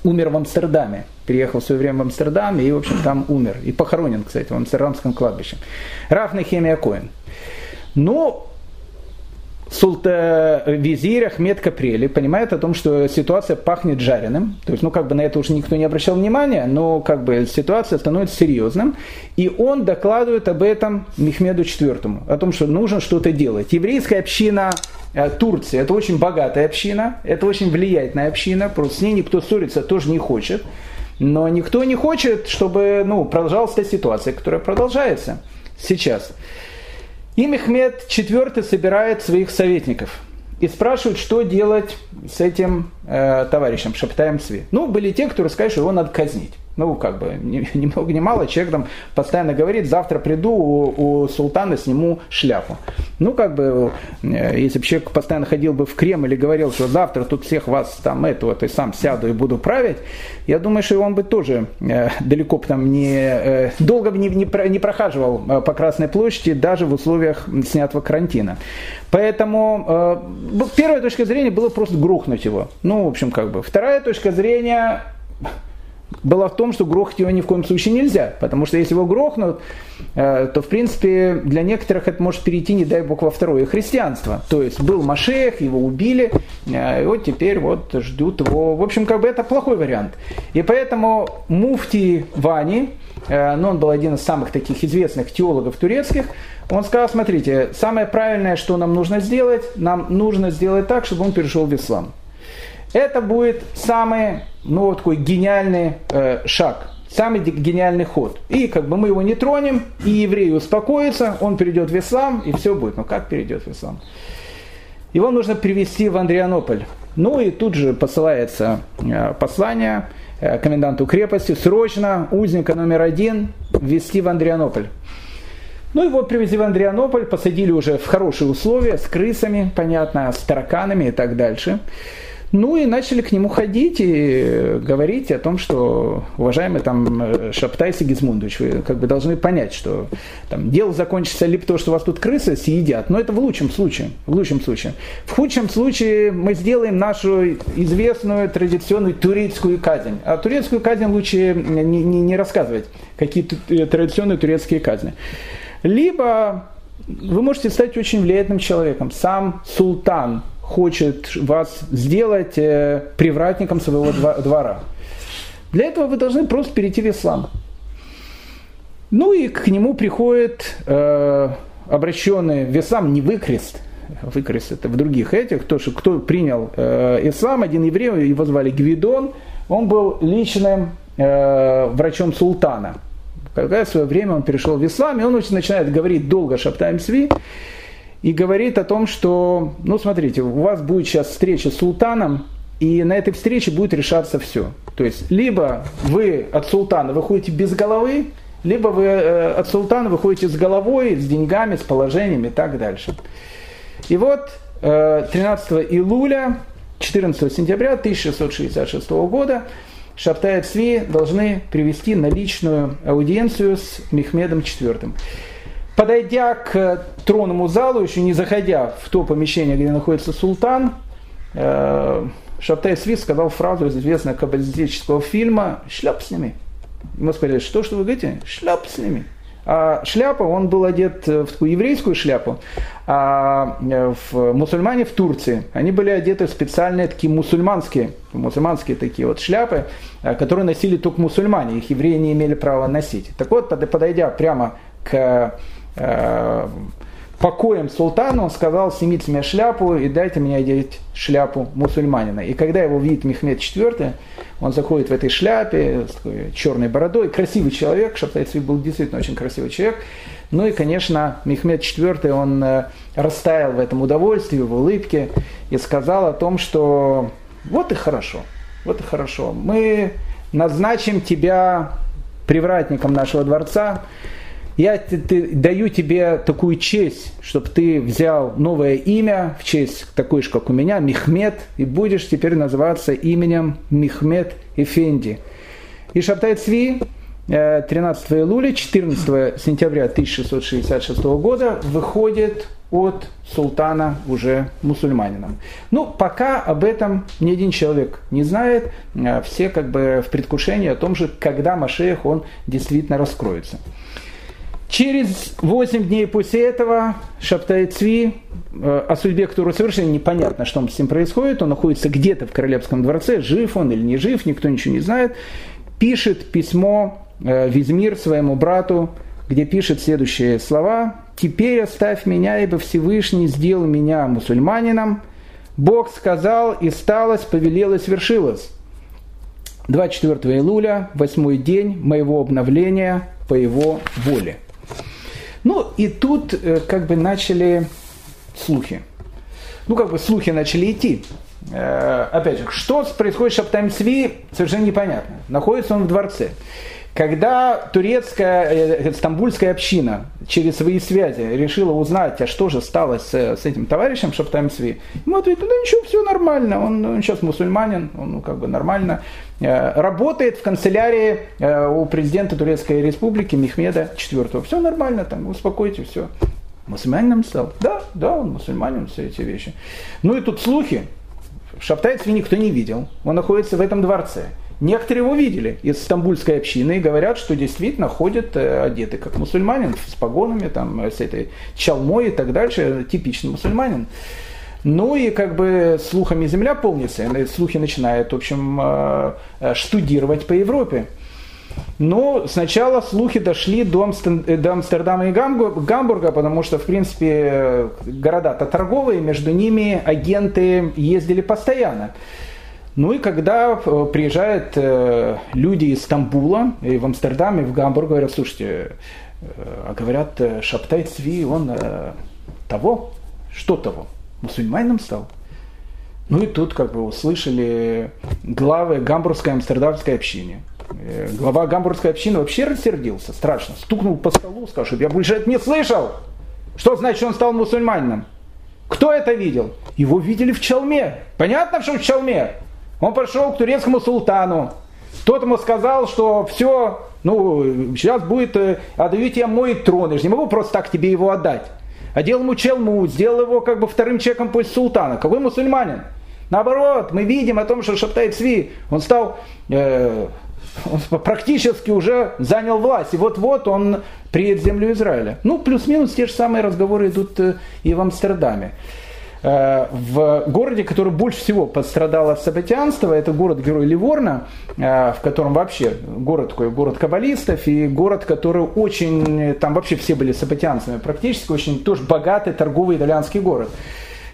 умер в Амстердаме. Переехал в свое время в Амстердам и, в общем, там умер. И похоронен, кстати, в амстердамском кладбище. Рав Нехемия Коэн. Но султа, визирь Ахмед Капрели понимает о том, что ситуация пахнет жареным. То есть, ну, как бы на это уже никто не обращал внимания, но как бы ситуация становится серьезным. И он докладывает об этом Мехмеду четвёртому, о том, что нужно что-то делать. Еврейская община Турции – это очень богатая община, это очень влиятельная община, просто с ней никто ссориться тоже не хочет. Но никто не хочет, чтобы, ну, продолжалась та ситуация, которая продолжается сейчас. И Мехмед четвёртый собирает своих советников и спрашивает, что делать с этим э, товарищем Шабтаем Цви. Ну, были те, кто рассказали, что его надо казнить. Ну, как бы, ни, ни много ни мало, человек там постоянно говорит, завтра приду, у, у султана сниму шляпу. Ну, как бы, э, если бы человек постоянно ходил бы в Кремль и говорил, что завтра тут всех вас, там, этого, ты сам сяду и буду править, я думаю, что он бы тоже э, далеко бы там не, э, долго бы не, не, не прохаживал э, по Красной площади, даже в условиях снятого карантина. Поэтому э, первая точка зрения было просто грохнуть его. Ну, в общем, как бы. Вторая точка зрения была в том, что грохать его ни в коем случае нельзя, потому что если его грохнут, то, в принципе, для некоторых это может перейти, не дай бог, во второе христианство. То есть был Машех, его убили, и вот теперь вот ждут его. В общем, как бы это плохой вариант. И поэтому муфти Вани, но он был один из самых таких известных теологов турецких, он сказал, смотрите, самое правильное, что нам нужно сделать, нам нужно сделать так, чтобы он перешел в ислам. Это будет самый, ну, такой гениальный э, шаг, самый гениальный ход. И как бы мы его не тронем, и евреи успокоятся, он перейдет в ислам, и все будет. Ну как перейдет в ислам? Его нужно привезти в Андрианополь. Ну и тут же посылается э, послание э, коменданту крепости, срочно узника номер один везти в Андрианополь. Ну, его привезли в Андрианополь, посадили уже в хорошие условия, с крысами, понятно, с тараканами и так дальше. Ну и начали к нему ходить и говорить о том, что, уважаемый там Шабтай Сигизмундович, вы как бы должны понять, что там дело закончится либо то, что вас тут крысы съедят, но это в лучшем случае, в лучшем случае. В худшем случае мы сделаем нашу известную традиционную турецкую казнь. А турецкую казнь лучше не, не, не рассказывать, какие традиционные турецкие казни. Либо вы можете стать очень влиятельным человеком, сам султан хочет вас сделать привратником своего двора. Для этого вы должны просто перейти в ислам. Ну и к нему приходит э, обращенный в ислам, не выкрест, выкрест это в других этих, кто, кто принял э, ислам, один еврей, его звали Гвидон, он был личным э, врачом султана. Когда в свое время он перешел в ислам, и он очень начинает говорить долго Шабтаем Цви, и говорит о том, что, ну смотрите, у вас будет сейчас встреча с султаном, и на этой встрече будет решаться все. То есть, либо вы от султана выходите без головы, либо вы э, от султана выходите с головой, с деньгами, с положением и так дальше. И вот э, тринадцатого Илуля, четырнадцатого сентября тысяча шестьсот шестьдесят шестого года Шабтая Цви должны привести на личную аудиенцию с Мехмедом четвёртым. Подойдя к тронному залу, еще не заходя в то помещение, где находится султан, Шабтай Цви сказал фразу из известного каббалистического фильма «Шляп сними». Ему сказали, что, что вы говорите? «Шляп сними». А шляпа, он был одет в такую еврейскую шляпу, а в, мусульмане в Турции, они были одеты в специальные такие мусульманские, мусульманские такие вот шляпы, которые носили только мусульмане, их евреи не имели права носить. Так вот, подойдя прямо к покоем султана, он сказал, снимите мне шляпу и дайте мне одеть шляпу мусульманина. И когда его видит Мехмед четвёртый, он заходит в этой шляпе, с такой черной бородой, красивый человек, Шабтай Цви был действительно очень красивый человек. Ну и, конечно, Мехмед четвёртый, он растаял в этом удовольствии, в улыбке, и сказал о том, что вот и хорошо, вот и хорошо, мы назначим тебя привратником нашего дворца, я ты, ты, даю тебе такую честь, чтобы ты взял новое имя в честь такой же, как у меня, Мехмед, и будешь теперь называться именем Мехмед Эфенди. И Шабтай Цви тринадцатого июля, четырнадцатого сентября тысяча шестьсот шестьдесят шестого года выходит от султана уже мусульманином. Ну, пока об этом ни один человек не знает, все как бы в предвкушении о том же, когда Машиах он действительно раскроется. Через восемь дней после этого Шабтай Цви, о судьбе которого совершенно непонятно, что с ним происходит, он находится где-то в королевском дворце, жив он или не жив, никто ничего не знает, пишет письмо в Измир своему брату, где пишет следующие слова: «Теперь оставь меня, ибо Всевышний сделал меня мусульманином. Бог сказал, и сталось, повелел, и свершилось. двадцать четвёртого июля, восьмой день моего обновления по его воле». Ну и тут как бы начали слухи. Ну как бы слухи начали идти. Опять же, что происходит с Шабтаем Цви, совершенно непонятно. Находится он в дворце. Когда турецкая, стамбульская община через свои связи решила узнать, а что же стало с, с этим товарищем Шабтаем Цви, ему ответили: да ничего, все нормально, он, он сейчас мусульманин, он ну, как бы нормально работает в канцелярии у президента Турецкой Республики Мехмеда четвёртого. Все нормально, там, успокойте, все. Мусульманином стал? Да, да, он мусульманин, все эти вещи. Ну и тут слухи. Шабтая Цви никто не видел, он находится в этом дворце. Некоторые его видели из стамбульской общины и говорят, что действительно ходит одетый как мусульманин, с погонами, там, с этой чалмой и так дальше, типичный мусульманин. Ну и как бы слухами земля полнится, и слухи начинают, в общем, штудировать по Европе. Но сначала слухи дошли до Амстердама и Гамбурга, потому что, в принципе, города-то торговые, между ними агенты ездили постоянно. Ну и когда приезжают люди из Стамбула, и в Амстердам, и в Гамбург, говорят: слушайте, а говорят, Шабтай Цви, он того, что того, мусульманином стал. Ну и тут как бы услышали главы гамбургской и амстердамской общины. Глава гамбургской общины вообще рассердился, страшно, стукнул по столу, сказал, чтобы я больше это не слышал. Что значит, он стал мусульманином? Кто это видел? Его видели в чалме. Понятно, что в чалме? Он пошел к турецкому султану. Тот ему сказал, что все, ну, сейчас будет, отдаю тебе мой трон. Я же не могу просто так тебе его отдать. Одел ему челму, сделал его как бы вторым человеком после султана. Какой мусульманин? Наоборот, мы видим о том, что Шабтай Цви, он стал... Э- Он практически уже занял власть, и вот-вот он приедет в землю Израиля. Ну, плюс-минус те же самые разговоры идут и в Амстердаме. В городе, который больше всего пострадал от событиянства, это город-герой Ливорно, в котором вообще город такой, город каббалистов, и город, который очень, там вообще все были событиянцами практически, очень тоже богатый торговый итальянский город.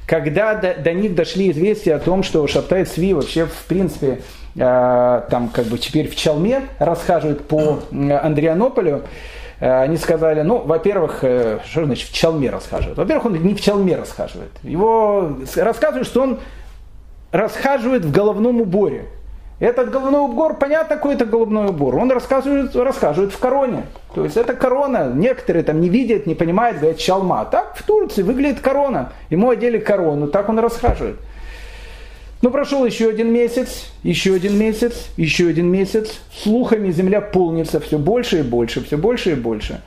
Когда до, до них дошли известия о том, что Шабтай Цви вообще, в принципе, э, там как бы теперь в чалме расхаживает по Андрианополю, э, они сказали, ну, во-первых, э, что значит в чалме расхаживает? Во-первых, он не в чалме расхаживает. Его рассказывают, что он расхаживает в головном уборе. Этот головной убор, понятно, какой это головной убор, он рассказывает, рассказывает в короне. То есть это корона, некоторые там не видят, не понимают, говорят, чалма. Так в Турции выглядит корона, ему одели корону, так он расхаживает. Ну прошел еще один месяц, еще один месяц, еще один месяц, слухами земля полнится все больше и больше, все больше и больше.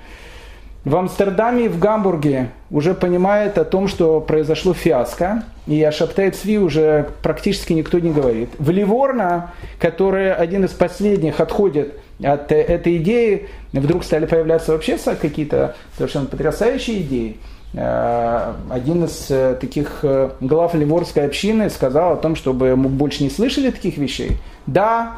В Амстердаме и в Гамбурге уже понимают о том, что произошло фиаско, и о Шабтай Цви уже практически никто не говорит. В Ливорно, который один из последних отходит от этой идеи, вдруг стали появляться вообще какие-то совершенно потрясающие идеи. Один из таких глав ливорской общины сказал о том, чтобы мы больше не слышали таких вещей. Да,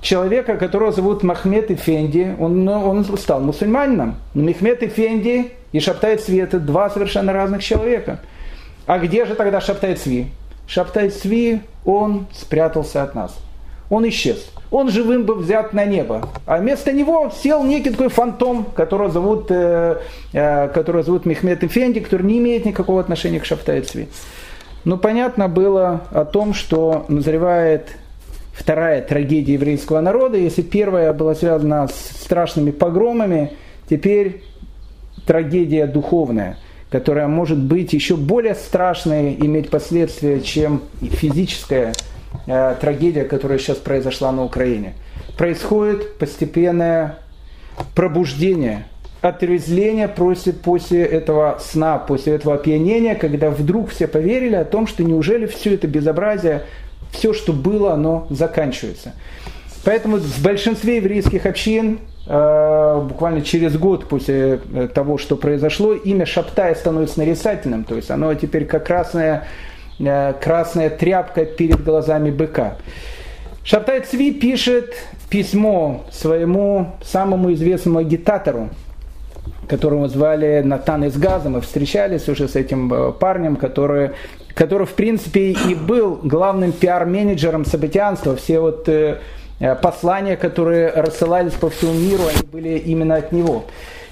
человека, которого зовут Мехмед Эфенди, он, он стал мусульманином. Но Мехмед Эфенди и Шабтай Цви – это два совершенно разных человека. А где же тогда Шабтай Цви? Шабтай Цви, он спрятался от нас. Он исчез. Он живым был взят на небо. А вместо него сел некий такой фантом, которого зовут, э, э, которого зовут Мехмед Эфенди, который не имеет никакого отношения к Шабтай Цви. Но понятно было о том, что назревает... Вторая трагедия еврейского народа. Если первая была связана с страшными погромами, теперь трагедия духовная, которая может быть еще более страшной, иметь последствия, чем физическая э, трагедия, которая сейчас произошла на Украине. Происходит постепенное пробуждение, отрезвление после, после этого сна, после этого опьянения, когда вдруг все поверили о том, что неужели все это безобразие, все, что было, оно заканчивается. Поэтому в большинстве еврейских общин буквально через год после того, что произошло, имя Шабтай становится нарицательным. То есть оно теперь как красная, красная тряпка перед глазами быка. Шабтай Цви пишет письмо своему самому известному агитатору, которого звали Натан из Газа. Мы встречались уже с этим парнем, который, который в принципе и был главным пиар-менеджером событиянства. Все вот... послания, которые рассылались по всему миру, они были именно от него.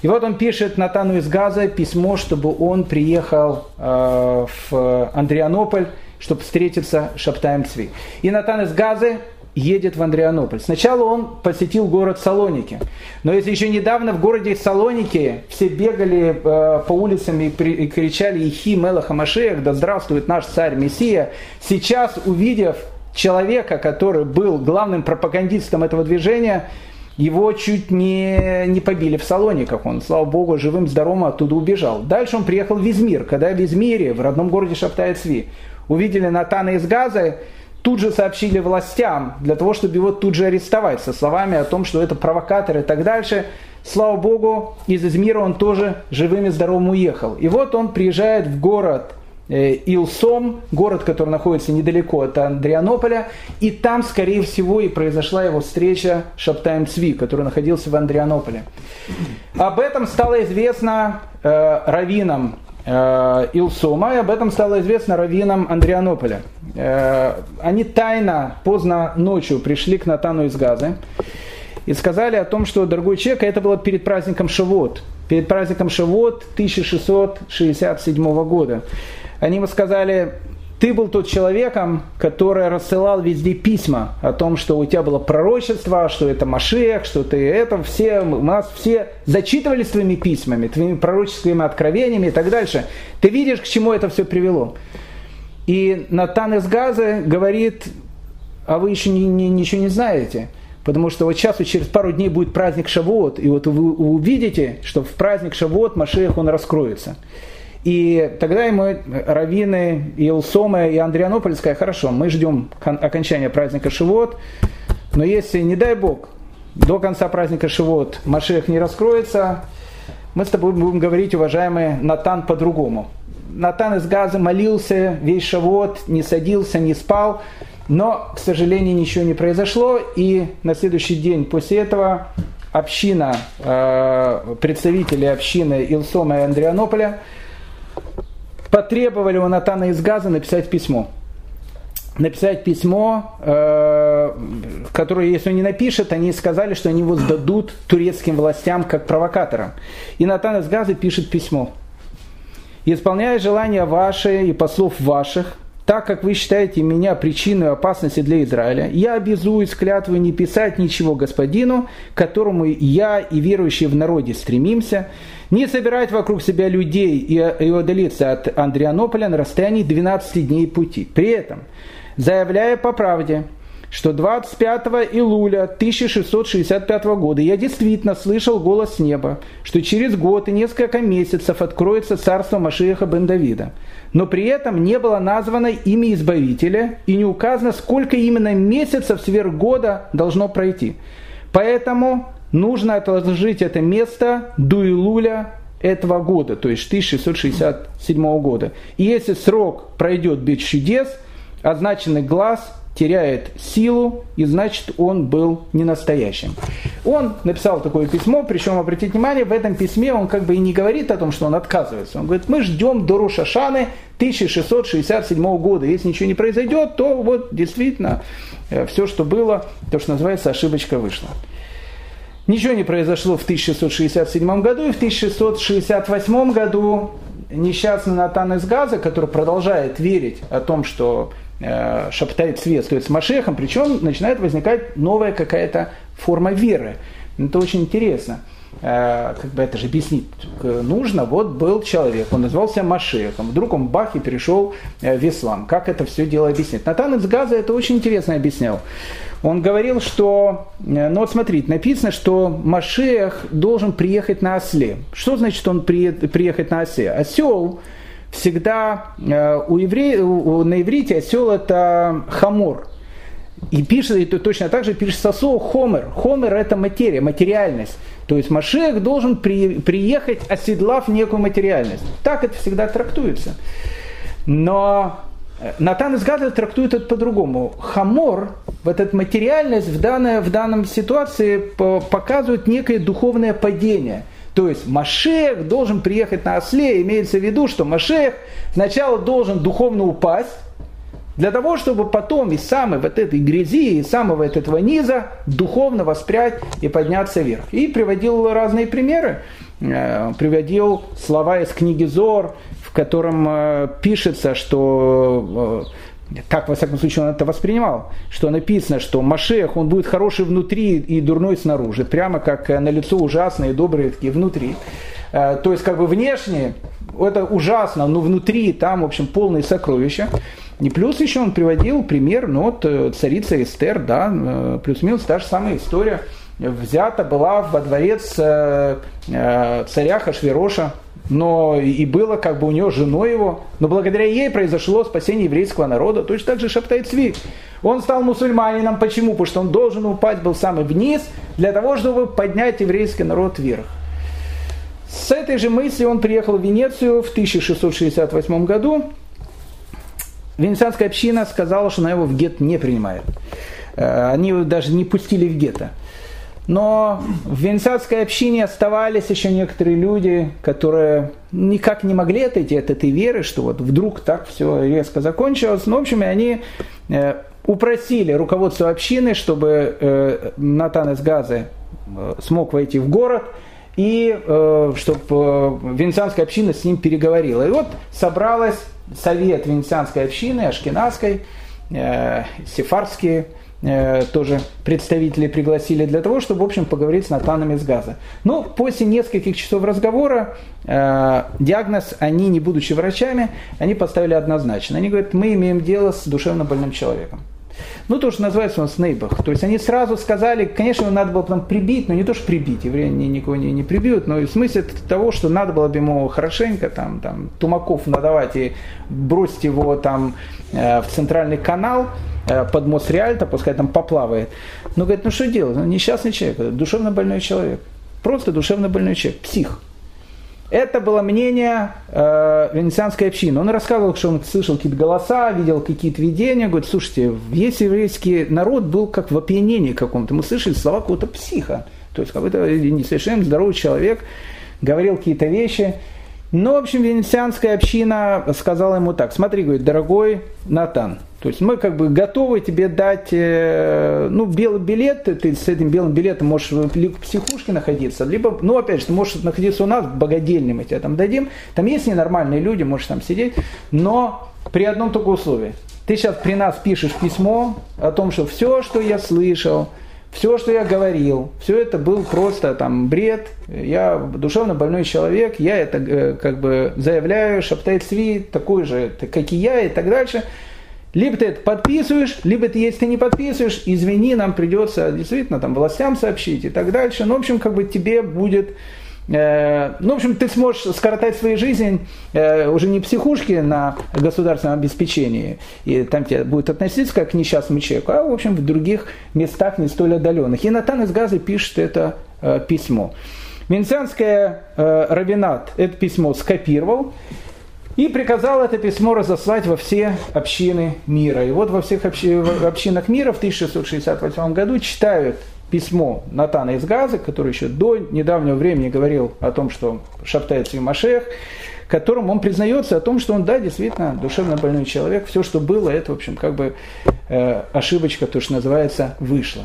И вот он пишет Натану из Газа письмо, чтобы он приехал э, в Андрианополь, чтобы встретиться с Шабтаем Цви. И Натан из Газы едет в Андрианополь. Сначала он посетил город Салоники. Но если еще недавно в городе Салоники все бегали э, по улицам и, при, и кричали «Ихи Мелаха Машеях», «Да здравствует наш царь Мессия», сейчас, увидев человека, который был главным пропагандистом этого движения, его чуть не, не побили в Салониках. Он, слава богу, живым, здоровым оттуда убежал. Дальше он приехал в Измир, когда в Измире, в родном городе Шабтай Цви, увидели Натана из Газы, тут же сообщили властям, для того, чтобы его тут же арестовать, со словами о том, что это провокатор и так дальше. Слава богу, из Измира он тоже живым и здоровым уехал. И вот он приезжает в город Илсом, город, который находится недалеко от Андрианополя, и там, скорее всего, и произошла его встреча с Шабтаем Цви, который находился в Андрианополе. Об этом стало известно э, раввинам э, Илсома, и об этом стало известно раввинам Андрианополя. Э, они тайно, поздно ночью пришли к Натану из Газы и сказали о том, что, дорогой человек, это было перед праздником Шавуот, перед праздником Шавуот тысяча шестьсот шестьдесят седьмого года. Они ему сказали: ты был тот человеком, который рассылал везде письма о том, что у тебя было пророчество, что это Машех, что ты это, все, у нас все зачитывались твоими письмами, твоими пророческими откровениями и так дальше. Ты видишь, к чему это все привело. И Натан из Газы говорит: а вы еще не, не, ничего не знаете, потому что вот сейчас, вот через пару дней будет праздник Шавуот, и вот вы увидите, что в праздник Шавуот Машех он раскроется. И тогда ему раввины Илсома и Андрианополя сказали: хорошо, мы ждем окончания праздника Шавуот, но если, не дай Бог, до конца праздника Шавуот Машех не раскроется, мы с тобой будем говорить, уважаемый Натан, по-другому. Натан из Газы молился весь Шавуот, не садился, не спал, но, к сожалению, ничего не произошло, и на следующий день после этого община, представители общины Илсома и Андрианополя потребовали у Натана из Газа написать письмо. Написать письмо, которое, если он не напишет, они сказали, что они его сдадут турецким властям как провокаторам. И Натан из Газа пишет письмо. «Исполняя желания ваши и послов ваших, так как вы считаете меня причиной опасности для Израиля, я обязуюсь клятвой не писать ничего господину, к которому я и верующие в народе стремимся, не собирать вокруг себя людей и удалиться от Андрианополя на расстоянии двенадцати дней пути. При этом, заявляя по правде, что двадцать пятого Илуля тысяча шестьсот шестьдесят пятого года я действительно слышал голос с неба, что через год и несколько месяцев откроется царство Машеха бен Давида. Но при этом не было названо имя Избавителя и не указано, сколько именно месяцев сверх года должно пройти. Поэтому нужно отложить это место до Илуля этого года, то есть тысяча шестьсот шестьдесят седьмого года. И если срок пройдет без чудес, означенный глаз теряет силу, и значит он был ненастоящим». Он написал такое письмо, причем, обратите внимание, в этом письме он как бы и не говорит о том, что он отказывается. Он говорит: мы ждем до Рош ха-Шаны тысяча шестьсот шестьдесят седьмого года. Если ничего не произойдет, то вот действительно все, что было, то, что называется, ошибочка вышла. Ничего не произошло в тысяча шестьсот шестьдесят седьмом году, и в тысяча шестьсот шестьдесят восьмом году несчастный Натан из Газа, который продолжает верить о том, что Шабтай Цви стоит с Машехом, причем начинает возникать новая какая-то форма веры. Это очень интересно. как бы это же объяснить нужно. Вот был человек, он назывался Машехом, вдруг он бах и перешел в ислам. Как это все дело объяснить? Натан из Газа это очень интересно объяснял. Он говорил, что, ну вот смотрите, написано, что Машех должен приехать на осле. Что значит он при, приехать на осле? Осел всегда, у евре, у, на иврите осел это хамор. И пишет, и точно так же пишется слово хомер. Хомер это материя, материальность. То есть Машех должен при, приехать, оседлав некую материальность. Так это всегда трактуется. Но Натан из Газа трактует это по-другому. Хамор, вот эта материальность в данной, в данном ситуации показывает некое духовное падение. То есть Машех должен приехать на осле. Имеется в виду, что Машех сначала должен духовно упасть, для того, чтобы потом из самой вот этой грязи, из самого вот этого низа духовно воспрять и подняться вверх. И приводил разные примеры. Приводил слова из книги Зоар, в котором пишется, что, так во всяком случае он это воспринимал, что написано, что Машех, он будет хороший внутри и дурной снаружи, прямо как налицо ужасные и добрые такие внутри. То есть как бы внешне это ужасно, но внутри там, в общем, полные сокровища. И плюс еще он приводил пример, ну вот царица Эстер, да, плюс-минус та же самая история, взята была во дворец царя Хашвероша, но и было как бы у нее женой его, но благодаря ей произошло спасение еврейского народа, точно так же Шабтай Цви. Он стал мусульманином, почему? Потому что он должен упасть был самый вниз, для того, чтобы поднять еврейский народ вверх. С этой же мыслью он приехал в Венецию в тысяча шестьсот шестьдесят восьмом году. Венецианская община сказала, что она его в гетто не принимает. Они его даже не пустили в гетто. Но в венецианской общине оставались еще некоторые люди, которые никак не могли отойти от этой веры, что вот вдруг так все резко закончилось. Но, в общем, они упросили руководство общины, чтобы Натан из Газы смог войти в город, и э, чтобы э, венецианская община с ним переговорила. И вот собралась совет венецианской общины, ашкеназской, э, сефардские э, тоже представители пригласили для того, чтобы, в общем, поговорить с Натаном из Газа. Но после нескольких часов разговора э, диагноз, они, не будучи врачами, они поставили однозначно. Они говорят, мы имеем дело с душевно больным человеком. Ну, то, что называется он Снейбах. То есть они сразу сказали, конечно, его надо было там прибить, но не то, что прибить, евреи никого не, не прибьют, но в смысле того, что надо было бы ему хорошенько там, там, тумаков надавать и бросить его там э, в центральный канал э, под мост Реальто, пускай там поплавает. Но говорит, ну что делать, он несчастный человек, душевно больной человек, просто душевно больной человек, псих. Это было мнение э, венецианской общины. Он рассказывал, что он слышал какие-то голоса, видел какие-то видения. Говорит, слушайте, весь еврейский народ был как в опьянении каком-то. Мы слышали слова какого-то психа. То есть какой-то не совершенно здоровый человек говорил какие-то вещи. Но, в общем, венецианская община сказала ему так. Смотри, говорит, дорогой Натан, то есть мы как бы готовы тебе дать ну, белый билет, ты с этим белым билетом можешь либо в психушке находиться, либо, ну опять же, ты можешь находиться у нас, в богадельне мы тебя там дадим, там есть ненормальные люди, можешь там сидеть, но при одном только условии. Ты сейчас при нас пишешь письмо о том, что все, что я слышал, все, что я говорил, все это был просто там бред, я душевно больной человек, я это как бы заявляю, Шабтай Цви, такой же, как и я и так дальше. Либо ты это подписываешь, либо ты, если ты не подписываешь, извини, нам придется действительно там властям сообщить и так дальше. Ну, в общем, как бы тебе будет... Э, ну, в общем, ты сможешь скоротать свою жизнь э, уже не психушки на государственном обеспечении, и там тебя будет относиться как к несчастному человеку, а, в общем, в других местах не столь отдаленных. И Натан из Газы пишет это э, письмо. Венецианское э, раввинат это письмо скопировал, и приказал это письмо разослать во все общины мира. И вот во всех общинах мира в тысяча шестьсот шестьдесят восьмом году читают письмо Натана из Газы, который еще до недавнего времени говорил о том, что Шабтай Цви Машех, которым он признается о том, что он, да, действительно, душевно больной человек. Все, что было, это, в общем, как бы э, ошибочка, то, что называется, вышла.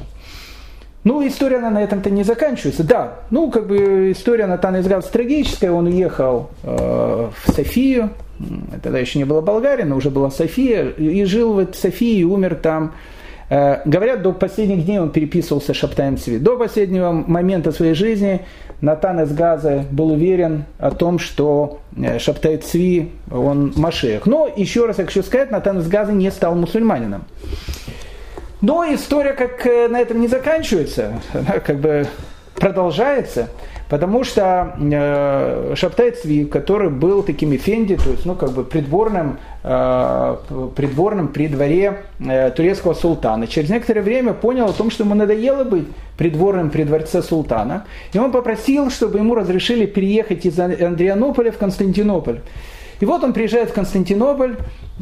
Ну, история, она на этом-то не заканчивается. Да, ну, как бы история Натана из Газы трагическая. Он уехал э, в Софию, тогда еще не была Болгария, но уже была София, и жил в Софии и умер там Говорят, до последних дней он переписывался с Шабтаем Цви. До последнего момента своей жизни Натан из Газы был уверен о том, что Шабтай Цви, он машех. Но, еще раз я хочу сказать, Натан из Газы не стал мусульманином. Но история как на этом не заканчивается, она как бы продолжается, потому что э, Шабтай Цви, который был таким эфенди, то есть ну, как бы придворным, э, придворным при дворе э, турецкого султана, через некоторое время понял о том, что ему надоело быть придворным при дворце султана, и он попросил, чтобы ему разрешили переехать из Андрианополя в Константинополь. И вот он приезжает в Константинополь,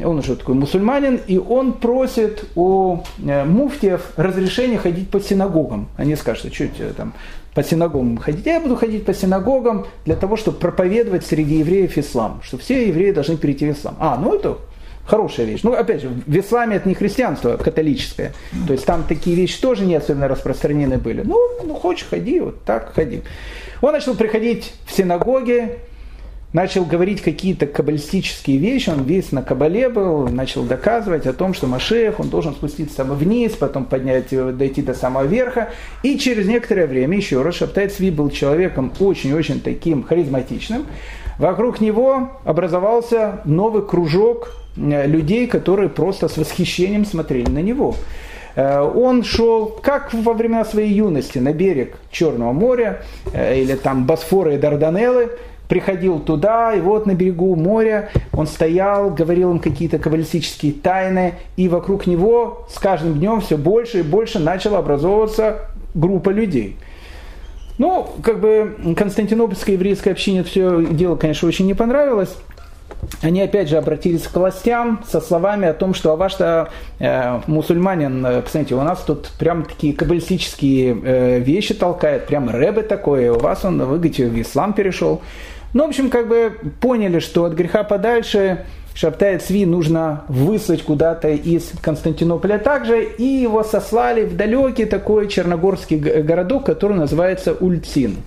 он уже такой мусульманин, и он просит у муфтиев разрешения ходить по синагогам. Они скажут, что тебе там по синагогам ходить? Я буду ходить по синагогам для того, чтобы проповедовать среди евреев ислам, что все евреи должны перейти в ислам. А, ну это хорошая вещь. Ну, опять же, в исламе это не христианство, а католическое. То есть там такие вещи тоже не особенно распространены были. Ну, ну хочешь, ходи, вот так ходи. Он начал приходить в синагоги, начал говорить какие-то каббалистические вещи, он весь на кабале был, начал доказывать о том, что Машех, он должен спуститься вниз, потом поднять, дойти до самого верха. И через некоторое время, еще раз, Шабтай Цви был человеком очень-очень таким харизматичным. Вокруг него образовался новый кружок людей, которые просто с восхищением смотрели на него. Он шел, как во времена своей юности, на берег Черного моря, или там Босфора и Дарданеллы, приходил туда, и вот на берегу моря он стоял, говорил им какие-то каббалистические тайны, и вокруг него с каждым днем все больше и больше начала образовываться группа людей. Ну, как бы константинопольской еврейской общине все дело, конечно, очень не понравилось. Они опять же обратились к властям со словами о том, что а ваш-то э, мусульманин, э, посмотрите, у нас тут прям такие каббалистические э, вещи толкает, прям рэбе такое, у вас он, вы говорите, в ислам перешел. Ну, в общем, как бы поняли, что от греха подальше Шабтай Цви нужно выслать куда-то из Константинополя также, и его сослали в далекий такой черногорский городок, который называется Ульцин.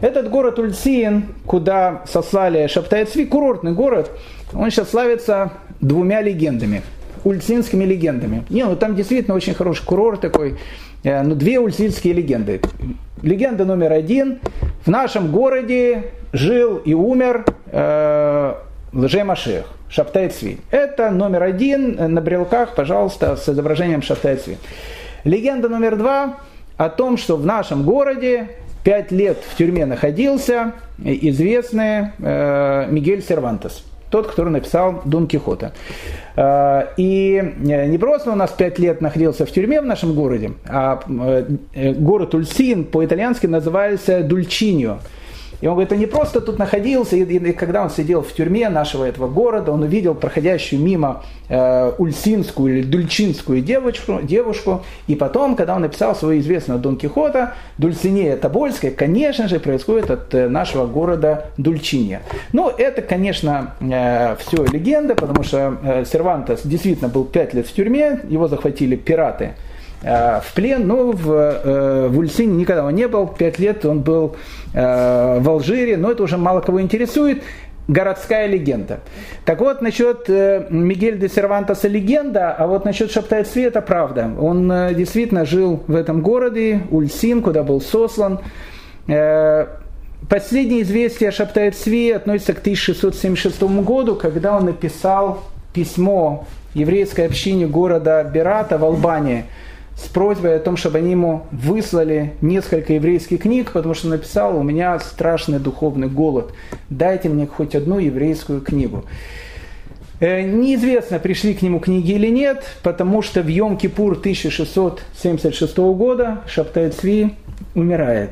Этот город Ульцин, куда сослали Шабтай Цви, курортный город, он сейчас славится двумя легендами, ульцинскими легендами. Не, ну там действительно очень хороший курорт такой, ну две ульцинские легенды. Легенда номер один. В нашем городе жил и умер э, лже-машех Шабтай Цви. Это номер один на брелках, пожалуйста, с изображением Шабтай Цви. Легенда номер два о том, что в нашем городе пять лет в тюрьме находился известный э, Мигель Сервантес, тот, который написал Дон Кихота. Э, и не просто у нас пять лет находился в тюрьме в нашем городе, а э, город Ульцин по-итальянски называется Дульчиньо. И он говорит, он не просто тут находился, и, и когда он сидел в тюрьме нашего этого города, он увидел проходящую мимо э, ульсинскую или дульчинскую девочку, девушку, и потом, когда он написал свою известную Дон Кихота, Дульцинея Тобольская, конечно же, происходит от нашего города Дульчинья. Ну, это, конечно, э, все легенда, потому что э, Сервантес действительно был пять лет в тюрьме, его захватили пираты в плен, но в, в Ульцине никогда он не был, пять лет он был в Алжире, но это уже мало кого интересует, городская легенда. Так вот, насчет Мигель де Сервантеса легенда, а вот насчет Шабтай Цви это правда. Он действительно жил в этом городе, Ульцин, куда был сослан. Последнее известие о Шабтай Цви относится к тысяча шестьсот семьдесят шестому году, когда он написал письмо еврейской общине города Берата в Албании, с просьбой о том, чтобы они ему выслали несколько еврейских книг, потому что написал, у меня страшный духовный голод, дайте мне хоть одну еврейскую книгу. Неизвестно, пришли к нему книги или нет, потому что в Йом-Кипур тысяча шестьсот семьдесят шестого года Шабтай Цви умирает.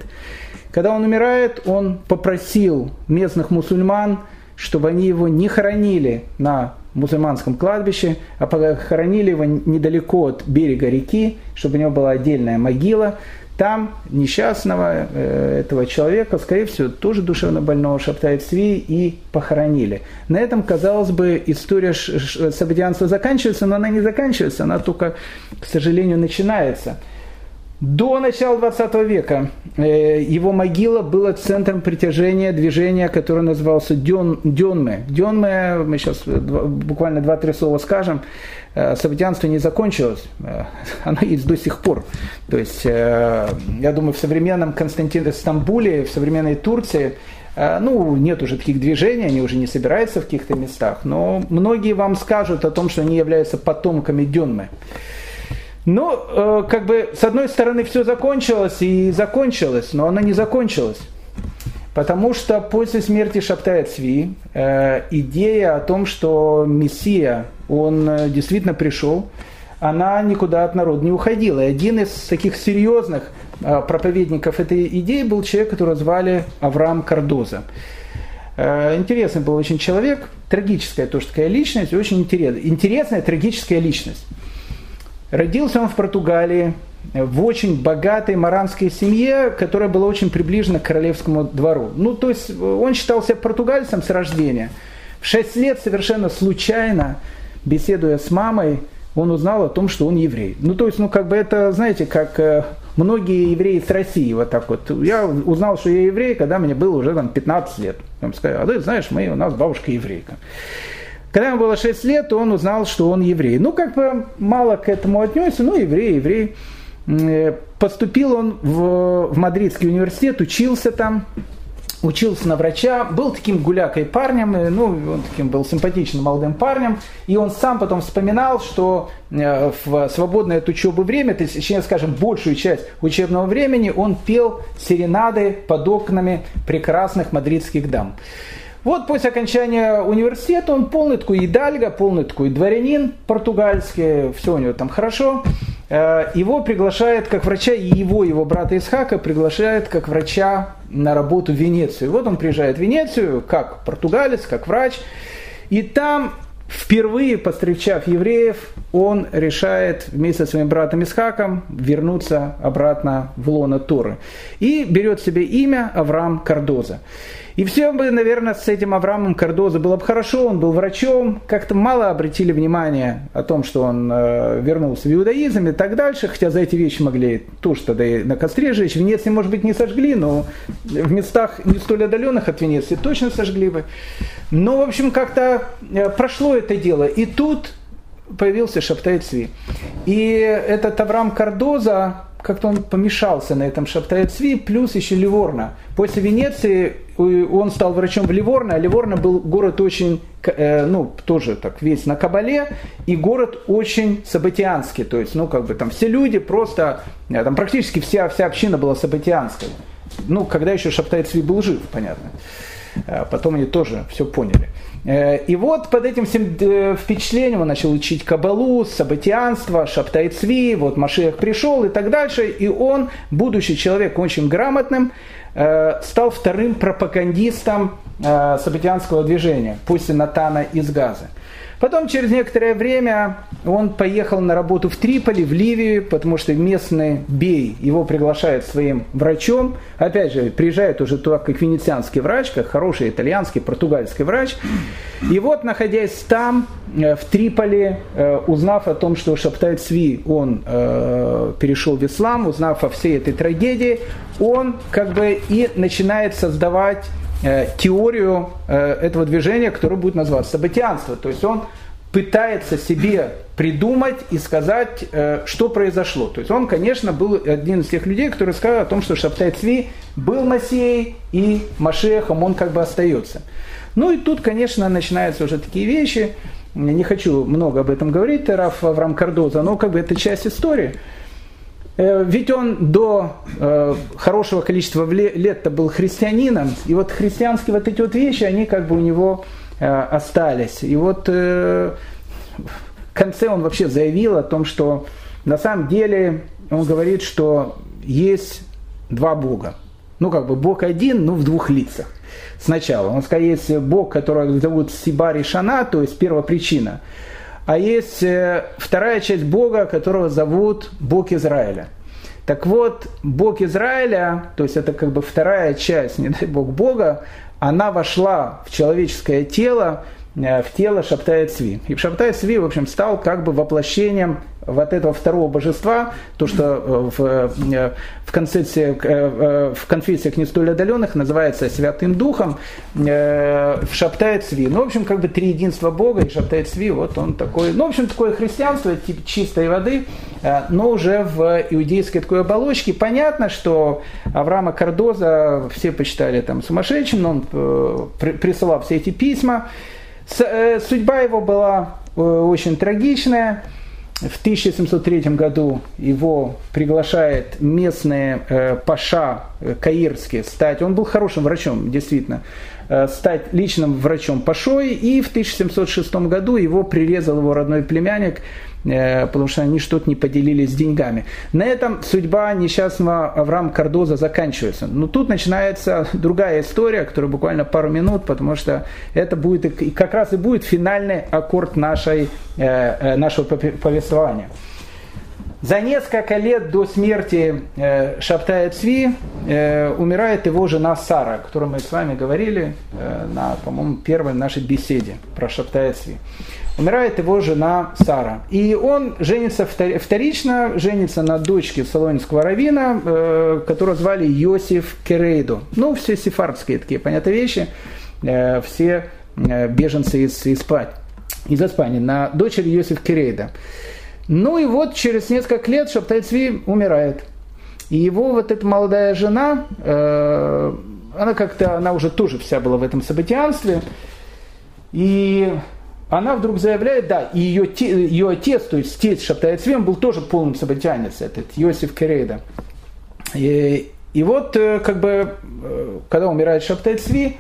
Когда он умирает, он попросил местных мусульман, чтобы они его не хоронили на мусульманском кладбище, а похоронили его недалеко от берега реки, чтобы у него была отдельная могила. Там несчастного э, этого человека, скорее всего, тоже душевно больного Шабтай Цви и похоронили. На этом, казалось бы, история сабадианства заканчивается, но она не заканчивается, она только, к сожалению, начинается. До начала двадцатого века его могила была центром притяжения движения, которое назывался Дёнме. Дёнме, мы сейчас буквально два-три слова скажем, событиянство не закончилось, оно есть до сих пор. То есть, я думаю, в современном Константине, Стамбуле, в современной Турции, ну, нет уже таких движений, они уже не собираются в каких-то местах, но многие вам скажут о том, что они являются потомками Дёнме. Ну, как бы, с одной стороны, все закончилось и закончилось, но она не закончилась. Потому что после смерти Шабtai Цви идея о том, что Мессия, он действительно пришел, она никуда от народа не уходила. И один из таких серьезных проповедников этой идеи был человек, которого звали Авраам Кардоза. Интересный был очень человек, трагическая тоже такая личность, очень интересная, интересная трагическая личность. Родился он в Португалии, в очень богатой маранской семье, которая была очень приближена к королевскому двору. Ну, то есть он считал себя португальцем с рождения. В шесть лет совершенно случайно, беседуя с мамой, он узнал о том, что он еврей. Ну, то есть, ну, как бы это, знаете, как многие евреи с России, вот так вот. Я узнал, что я еврей, когда мне было уже там пятнадцать лет. Он сказал: а ты знаешь, мы, у нас бабушка еврейка. Когда ему было шесть лет, он узнал, что он еврей. Ну, как бы мало к этому отнесся, но еврей, еврей. Поступил он в, в Мадридский университет, учился там, учился на врача, был таким гулякой парнем, ну, он таким был симпатичным молодым парнем, и он сам потом вспоминал, что в свободное от учебы время, точнее, скажем, большую часть учебного времени он пел серенады под окнами прекрасных мадридских дам. Вот после окончания университета он полный такой идальго, полный такой дворянин португальский, все у него там хорошо. Его приглашают как врача, и его, его брата Исхака приглашают как врача на работу в Венецию. Вот он приезжает в Венецию как португалец, как врач. И там, впервые повстречав евреев, он решает вместе со своим братом Исхаком вернуться обратно в лоно Торы. И берет себе имя Авраам Кардоза. И всем бы, наверное, с этим Авраамом Кардоза было бы хорошо, он был врачом, как-то мало обратили внимание о том, что он вернулся в иудаизм и так дальше, хотя за эти вещи могли тоже тогда и на костре жечь. Венеции, может быть, не сожгли, но в местах не столь отдаленных от Венеции точно сожгли бы. Но, в общем, как-то прошло это дело, и тут появился Шабтай Цви. И этот Авраам Кардоза, как-то он помешался на этом Шабтай Цви, плюс еще Ливорно. После Венеции он стал врачом в Ливорно, а Ливорно был город очень, ну, тоже так весь на кабале, и город очень саббатианский, то есть, ну, как бы там все люди просто, там практически вся, вся община была саббатианской. Ну, когда еще Шабтай Цви был жив, понятно. Потом они тоже все поняли. И вот под этим всем впечатлением он начал учить кабалу, саббатианство, Шабтай Цви, вот Машиах пришел и так дальше. И он, будучи человеком очень грамотным, стал вторым пропагандистом саббатианского движения после Натана из Газы. Потом, через некоторое время, он поехал на работу в Триполи, в Ливию, потому что местный бей его приглашает своим врачом. Опять же, приезжает уже так, как венецианский врач, как хороший итальянский, португальский врач. И вот, находясь там, в Триполи, узнав о том, что Шабтай Цви, он э, перешел в ислам, узнав о всей этой трагедии, он как бы и начинает создавать теорию этого движения, которое будет называться саббатианство. То есть он пытается себе придумать и сказать, что произошло. То есть он, конечно, был один из тех людей, которые сказали о том, что Шабтай Цви был Мессией и Машиахом он как бы остается. Ну и тут, конечно, начинаются уже такие вещи. Я не хочу много об этом говорить, Раф Авраам Кардоза, но как бы это часть истории. Ведь он до э, хорошего количества лет-то был христианином, и вот христианские вот эти вот вещи, они как бы у него э, остались. И вот э, в конце он вообще заявил о том, что на самом деле он говорит, что есть два Бога. Ну как бы Бог один, но в двух лицах. Сначала он сказал, есть Бог, которого зовут Сибари Шана, то есть первопричина. А есть вторая часть Бога, которого зовут Бог Израиля. Так вот, Бог Израиля, то есть это как бы вторая часть, не дай Бог, Бога, она вошла в человеческое тело, в тело Шабтай Цви. И Шабтай Цви, в общем, стал как бы воплощением вот этого второго божества, то, что в, в, конфессии, в конфессиях не столь отдаленных называется Святым Духом, в Шабтай Цви. Ну, в общем, как бы триединство Бога и Шабтай Цви, вот он такой, ну, в общем, такое христианство, типа чистой воды, но уже в иудейской такой оболочке. Понятно, что Авраама Кардоза все посчитали там сумасшедшим, но он присылал все эти письма. Судьба его была очень трагичная. В тысяча семьсот третьем году его приглашает местный э, паша э, каирский стать, он был хорошим врачом, действительно, э, стать личным врачом пашой, и в тысяча семьсот шестом году его прирезал его родной племянник, э, потому что они что-то не поделились с деньгами. На этом судьба несчастного Авраама Кардоза заканчивается. Но тут начинается другая история, которая буквально пару минут, потому что это будет, и как раз и будет финальный аккорд нашей нашего повествования. За несколько лет до смерти Шабтая Цви умирает его жена Сара, о которой мы с вами говорили на, по-моему, первой нашей беседе про Шабтая Цви. Умирает его жена Сара. И он женится вторично, женится на дочке салонинского раввина, которую звали Йосиф Керейду. Ну, все сефардские такие, понятные вещи, все беженцы из Испании. из Испании, на дочери Йосиф Керейда. Ну и вот через несколько лет Шабтай Цви умирает. И его вот эта молодая жена, э, она как-то, она уже тоже вся была в этом событиянстве, и она вдруг заявляет, да, и ее, те, ее отец, то есть тесть Шабтай Цви, он был тоже полным событиянец, этот Йосиф Керейда. И, и вот, как бы, когда умирает Шабтай Цви,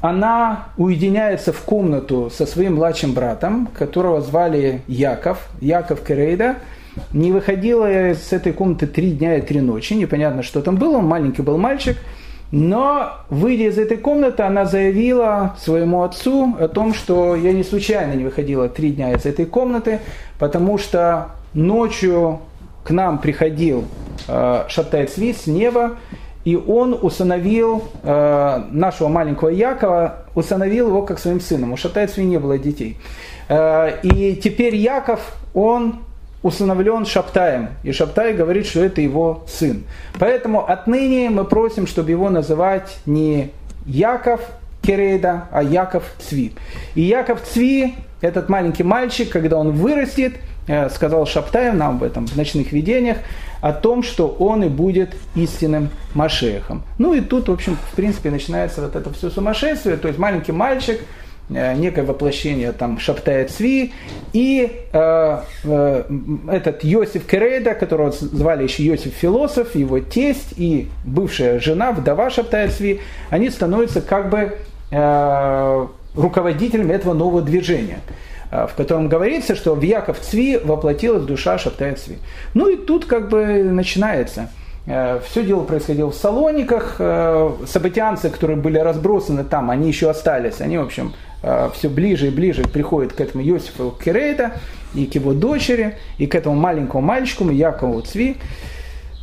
она уединяется в комнату со своим младшим братом, которого звали Яков, Яков Керейда. Не выходила из этой комнаты три дня и три ночи, непонятно, что там было, он маленький был мальчик. Но, выйдя из этой комнаты, она заявила своему отцу о том, что я не случайно не выходила три дня из этой комнаты, потому что ночью к нам приходил э, Шабтай Цви с неба, и он усыновил э, нашего маленького Якова, усыновил его как своим сыном. У Шабтая Цви не было детей. Э, и теперь Яков, он усыновлен Шабтаем. И Шабтай говорит, что это его сын. Поэтому отныне мы просим, чтобы его называть не Яков Керейда, а Яков Цви. И Яков Цви, этот маленький мальчик, когда он вырастет, э, сказал Шабтаю нам об этом в ночных видениях, о том, что он и будет истинным Машиахом. Ну и тут, в общем, в принципе, начинается вот это все сумасшествие, то есть маленький мальчик, некое воплощение там Шабтая Цви, и э, э, этот Йосиф Керейда, которого звали еще Йосиф Философ, его тесть и бывшая жена, вдова Шабтая Цви, они становятся как бы э, руководителями этого нового движения, в котором говорится, что в Яков Цви воплотилась душа Шабтая Цви. Ну и тут как бы начинается. Все дело происходило в Салониках. Событианцы, которые были разбросаны там, они еще остались. Они, в общем, все ближе и ближе приходят к этому Йосифу Керейда и к его дочери, и к этому маленькому мальчику Якову Цви.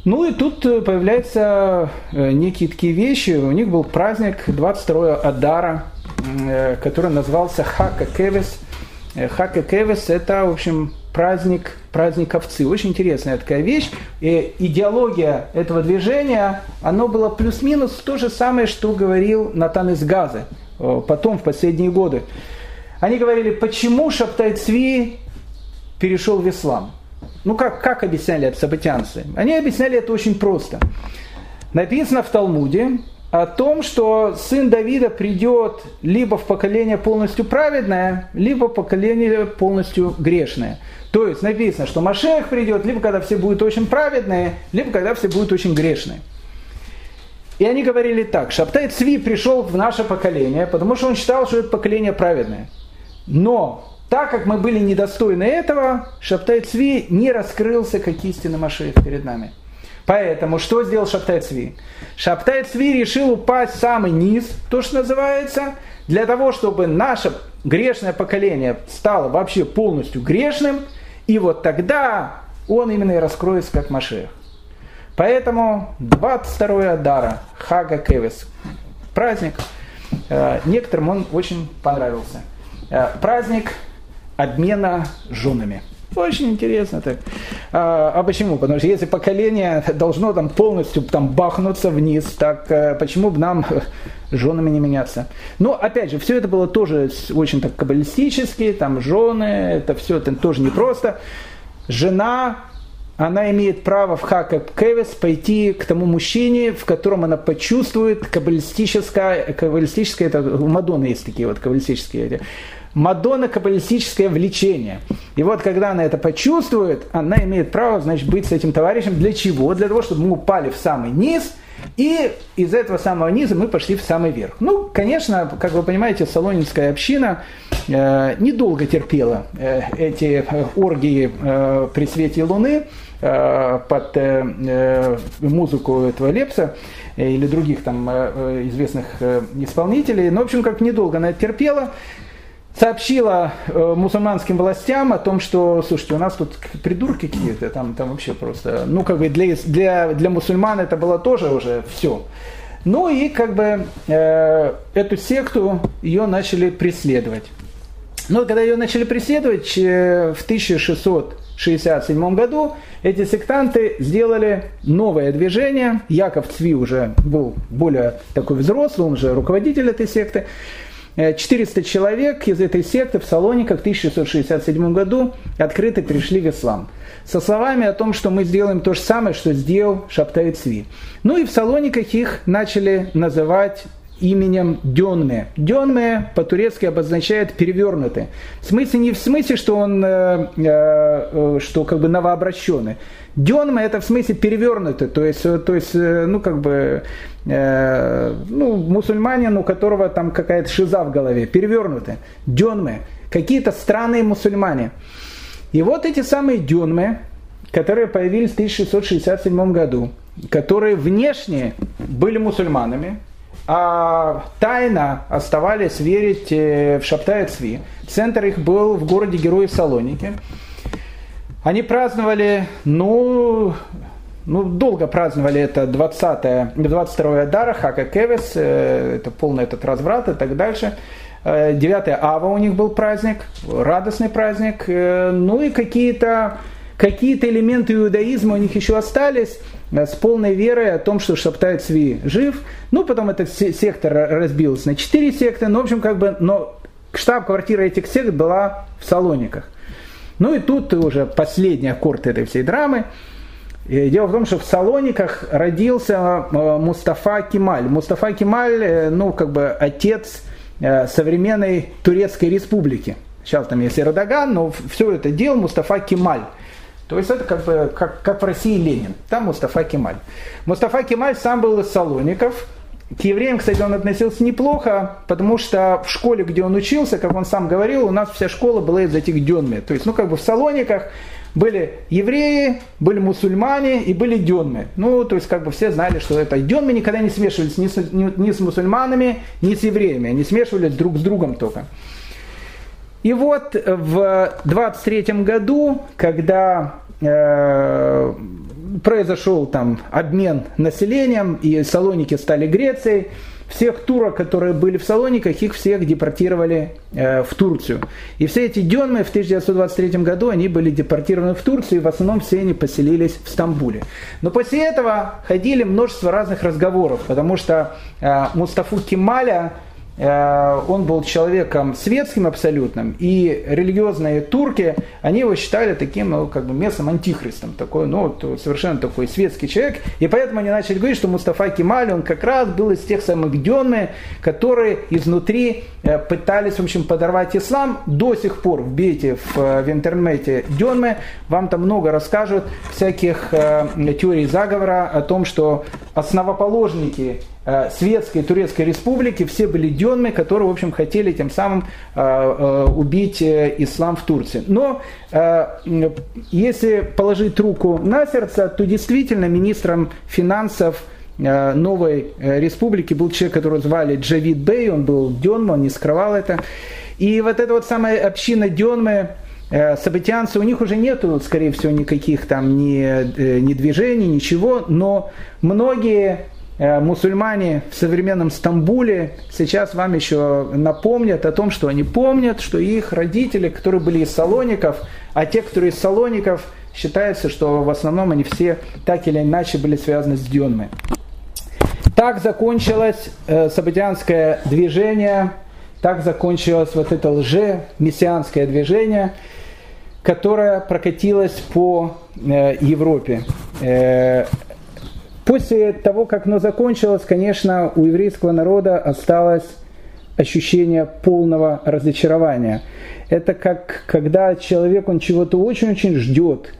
Ну и тут появляются некие такие вещи. У них был праздник двадцать второго Адара, который назывался Хака Кевес. Хака Кевес – это, в общем, праздник, праздник овцы. Очень интересная такая вещь. И идеология этого движения, она была плюс-минус то же самое, что говорил Натан из Газы потом, в последние годы. Они говорили, почему Шабтай Цви перешел в ислам. Ну, как, как объясняли это событианцы? Они объясняли это очень просто. Написано в Талмуде о том, что сын Давида придет либо в поколение полностью праведное, либо в поколение полностью грешное. То есть написано, что Машиах придет, либо когда все будут очень праведные, либо когда все будут очень грешные. И они говорили так, Шабтай Цви пришел в наше поколение, потому что он считал, что это поколение праведное. Но так как мы были недостойны этого, Шабтай Цви не раскрылся как истинный Машиах перед нами. Поэтому что сделал Шабтай Цви? Шабтай Цви решил упасть в самый низ, то, что называется, для того, чтобы наше грешное поколение стало вообще полностью грешным, и вот тогда он именно и раскроется как Машиах. Поэтому двадцать второго Адара, Хага Кевес, праздник, некоторым он очень понравился. Праздник обмена женами. Очень интересно так. А, а почему? Потому что если поколение должно там полностью там бахнуться вниз, так а, почему бы нам женами не меняться? Но опять же, все это было тоже очень так каббалистически, там жены, это все это тоже непросто. Жена, она имеет право в хакап кевес пойти к тому мужчине, в котором она почувствует каббалистическое, каббалистическое это, у Мадонны есть такие вот каббалистические эти. Мадонна каббалистическое влечение. И вот когда она это почувствует, она имеет право, значит, быть с этим товарищем. Для чего? Для того, чтобы мы упали в самый низ, и из этого самого низа мы пошли в самый верх. Ну, конечно, как вы понимаете, салонинская община э, недолго терпела э, эти оргии э, при свете луны э, под э, музыку этого Лепса э, или других там э, известных э, исполнителей. Но, в общем, как недолго она терпела. Сообщила э, мусульманским властям о том, что, слушайте, у нас тут придурки какие-то, там, там вообще просто, ну, как бы для, для, для мусульман это было тоже уже все. Ну и как бы э, эту секту ее начали преследовать. Но когда ее начали преследовать, э, в тысяча шестьсот шестьдесят седьмом году эти сектанты сделали новое движение. Яков Цви уже был более такой взрослый, он уже руководитель этой секты. четыреста человек из этой секты в Салониках в тысяча шестьсот шестьдесят седьмом году открыто перешли в ислам. Со словами о том, что мы сделаем то же самое, что сделал Шабтай Цви. Ну и в Салониках их начали называть именем Дёнме. Дёнме по-турецки обозначает перевернутый. В смысле не в смысле, что он э, э, что как бы новообращенный. Дёнме это в смысле перевернутый, то есть, то есть ну как бы э, ну, мусульманин, у которого там какая-то шиза в голове, перевернутый. Дёнме, какие-то странные мусульмане. И вот эти самые Дёнме, которые появились в тысяча шестьсот шестьдесят седьмом году, которые внешне были мусульманами, а тайно оставались верить в Шабтай Цви. Центр их был в городе Героев Салоники. Они праздновали, ну, ну долго праздновали это двадцатое, двадцать второе Дара, Хака Кевес, это полный этот разврат и так дальше. девятое Ава у них был праздник, радостный праздник, ну и какие-то... Какие-то элементы иудаизма у них еще остались с полной верой о том, что Шабтай Цви жив. Ну, потом этот сектор разбился на четыре секты. Ну, в общем, как бы, но штаб-квартира этих сект была в Салониках. Ну, и тут уже последний аккорд этой всей драмы. И дело в том, что в Салониках родился Мустафа Кемаль. Мустафа Кемаль, ну, как бы отец современной Турецкой республики. Сейчас там есть Эрдоган, но все это делал Мустафа Кемаль. То есть это как бы как, как в России Ленин, там Мустафа Кемаль. Мустафа Кемаль сам был из Салоников. К евреям, кстати, он относился неплохо, потому что в школе, где он учился, как он сам говорил, у нас вся школа была из этих дёнме. То есть, ну как бы в Салониках были евреи, были мусульмане и были дёнме. Ну, то есть как бы все знали, что это дёнме никогда не смешивались ни с, ни, ни с мусульманами, ни с евреями. Они смешивались друг с другом только. И вот в двадцать третьем году, когда э, произошел там обмен населением, и Салоники стали Грецией, всех турок, которые были в Салониках, их всех депортировали э, в Турцию. И все эти дёнме в тысяча девятьсот двадцать третьем году, они были депортированы в Турцию, и в основном все они поселились в Стамбуле. Но после этого ходили множество разных разговоров, потому что э, Мустафу Кемаля... Он был человеком светским абсолютным, и религиозные турки, они его считали таким, ну, как бы местным антихристом, такой, ну, совершенно такой светский человек, и поэтому они начали говорить, что Мустафа Кемаль, он как раз был из тех самых дёнме, которые изнутри пытались, в общем, подорвать ислам, до сих пор вбейте в, в интернете дёнме, вам там много расскажут всяких теорий заговора о том, что основоположники Светской Турецкой Республики все были дёнме, которые, в общем, хотели тем самым убить ислам в Турции. Но если положить руку на сердце, то действительно министром финансов новой республики был человек, которого звали Джавид Бей, он был дёнме, он не скрывал это. И вот эта вот самая община дёнме, сабатианцы, у них уже нету, скорее всего, никаких там ни, ни движений, ничего, но многие мусульмане в современном Стамбуле сейчас вам еще напомнят о том, что они помнят, что их родители, которые были из Салоников, а те, которые из Салоников, считается, что в основном они все так или иначе были связаны с Дёнмой. Так закончилось э, сабадианское движение, так закончилось вот это лже-мессианское движение, которое прокатилось по э, Европе. Э, После того, как оно закончилось, конечно, у еврейского народа осталось ощущение полного разочарования. Это как когда человек, он чего-то очень-очень ждет,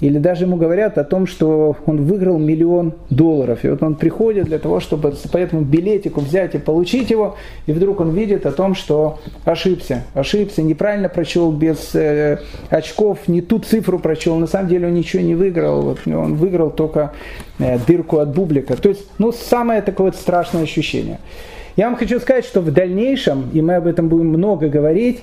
или даже ему говорят о том, что он выиграл миллион долларов, и вот он приходит для того, чтобы по этому билетику взять и получить его, и вдруг он видит о том, что ошибся, ошибся, неправильно прочел, без э, очков, не ту цифру прочел, на самом деле он ничего не выиграл, вот, он выиграл только э, дырку от бублика. То есть, ну, самое такое вот страшное ощущение. Я вам хочу сказать, что в дальнейшем, и мы об этом будем много говорить,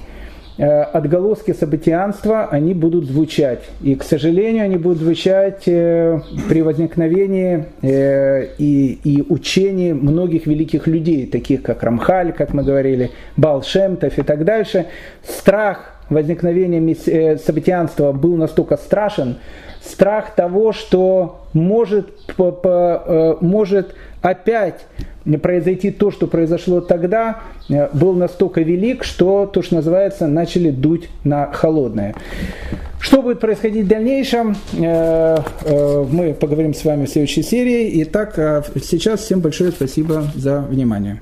отголоски саббатианства, они будут звучать. И, к сожалению, они будут звучать при возникновении и, и учении многих великих людей, таких как Рамхаль, как мы говорили, Баал Шем Тов и так дальше. Страх возникновения саббатианства был настолько страшен, страх того, что может, может опять произойти то, что произошло тогда, был настолько велик, что, то, что называется, начали дуть на холодное. Что будет происходить в дальнейшем, мы поговорим с вами в следующей серии. Итак, сейчас всем большое спасибо за внимание.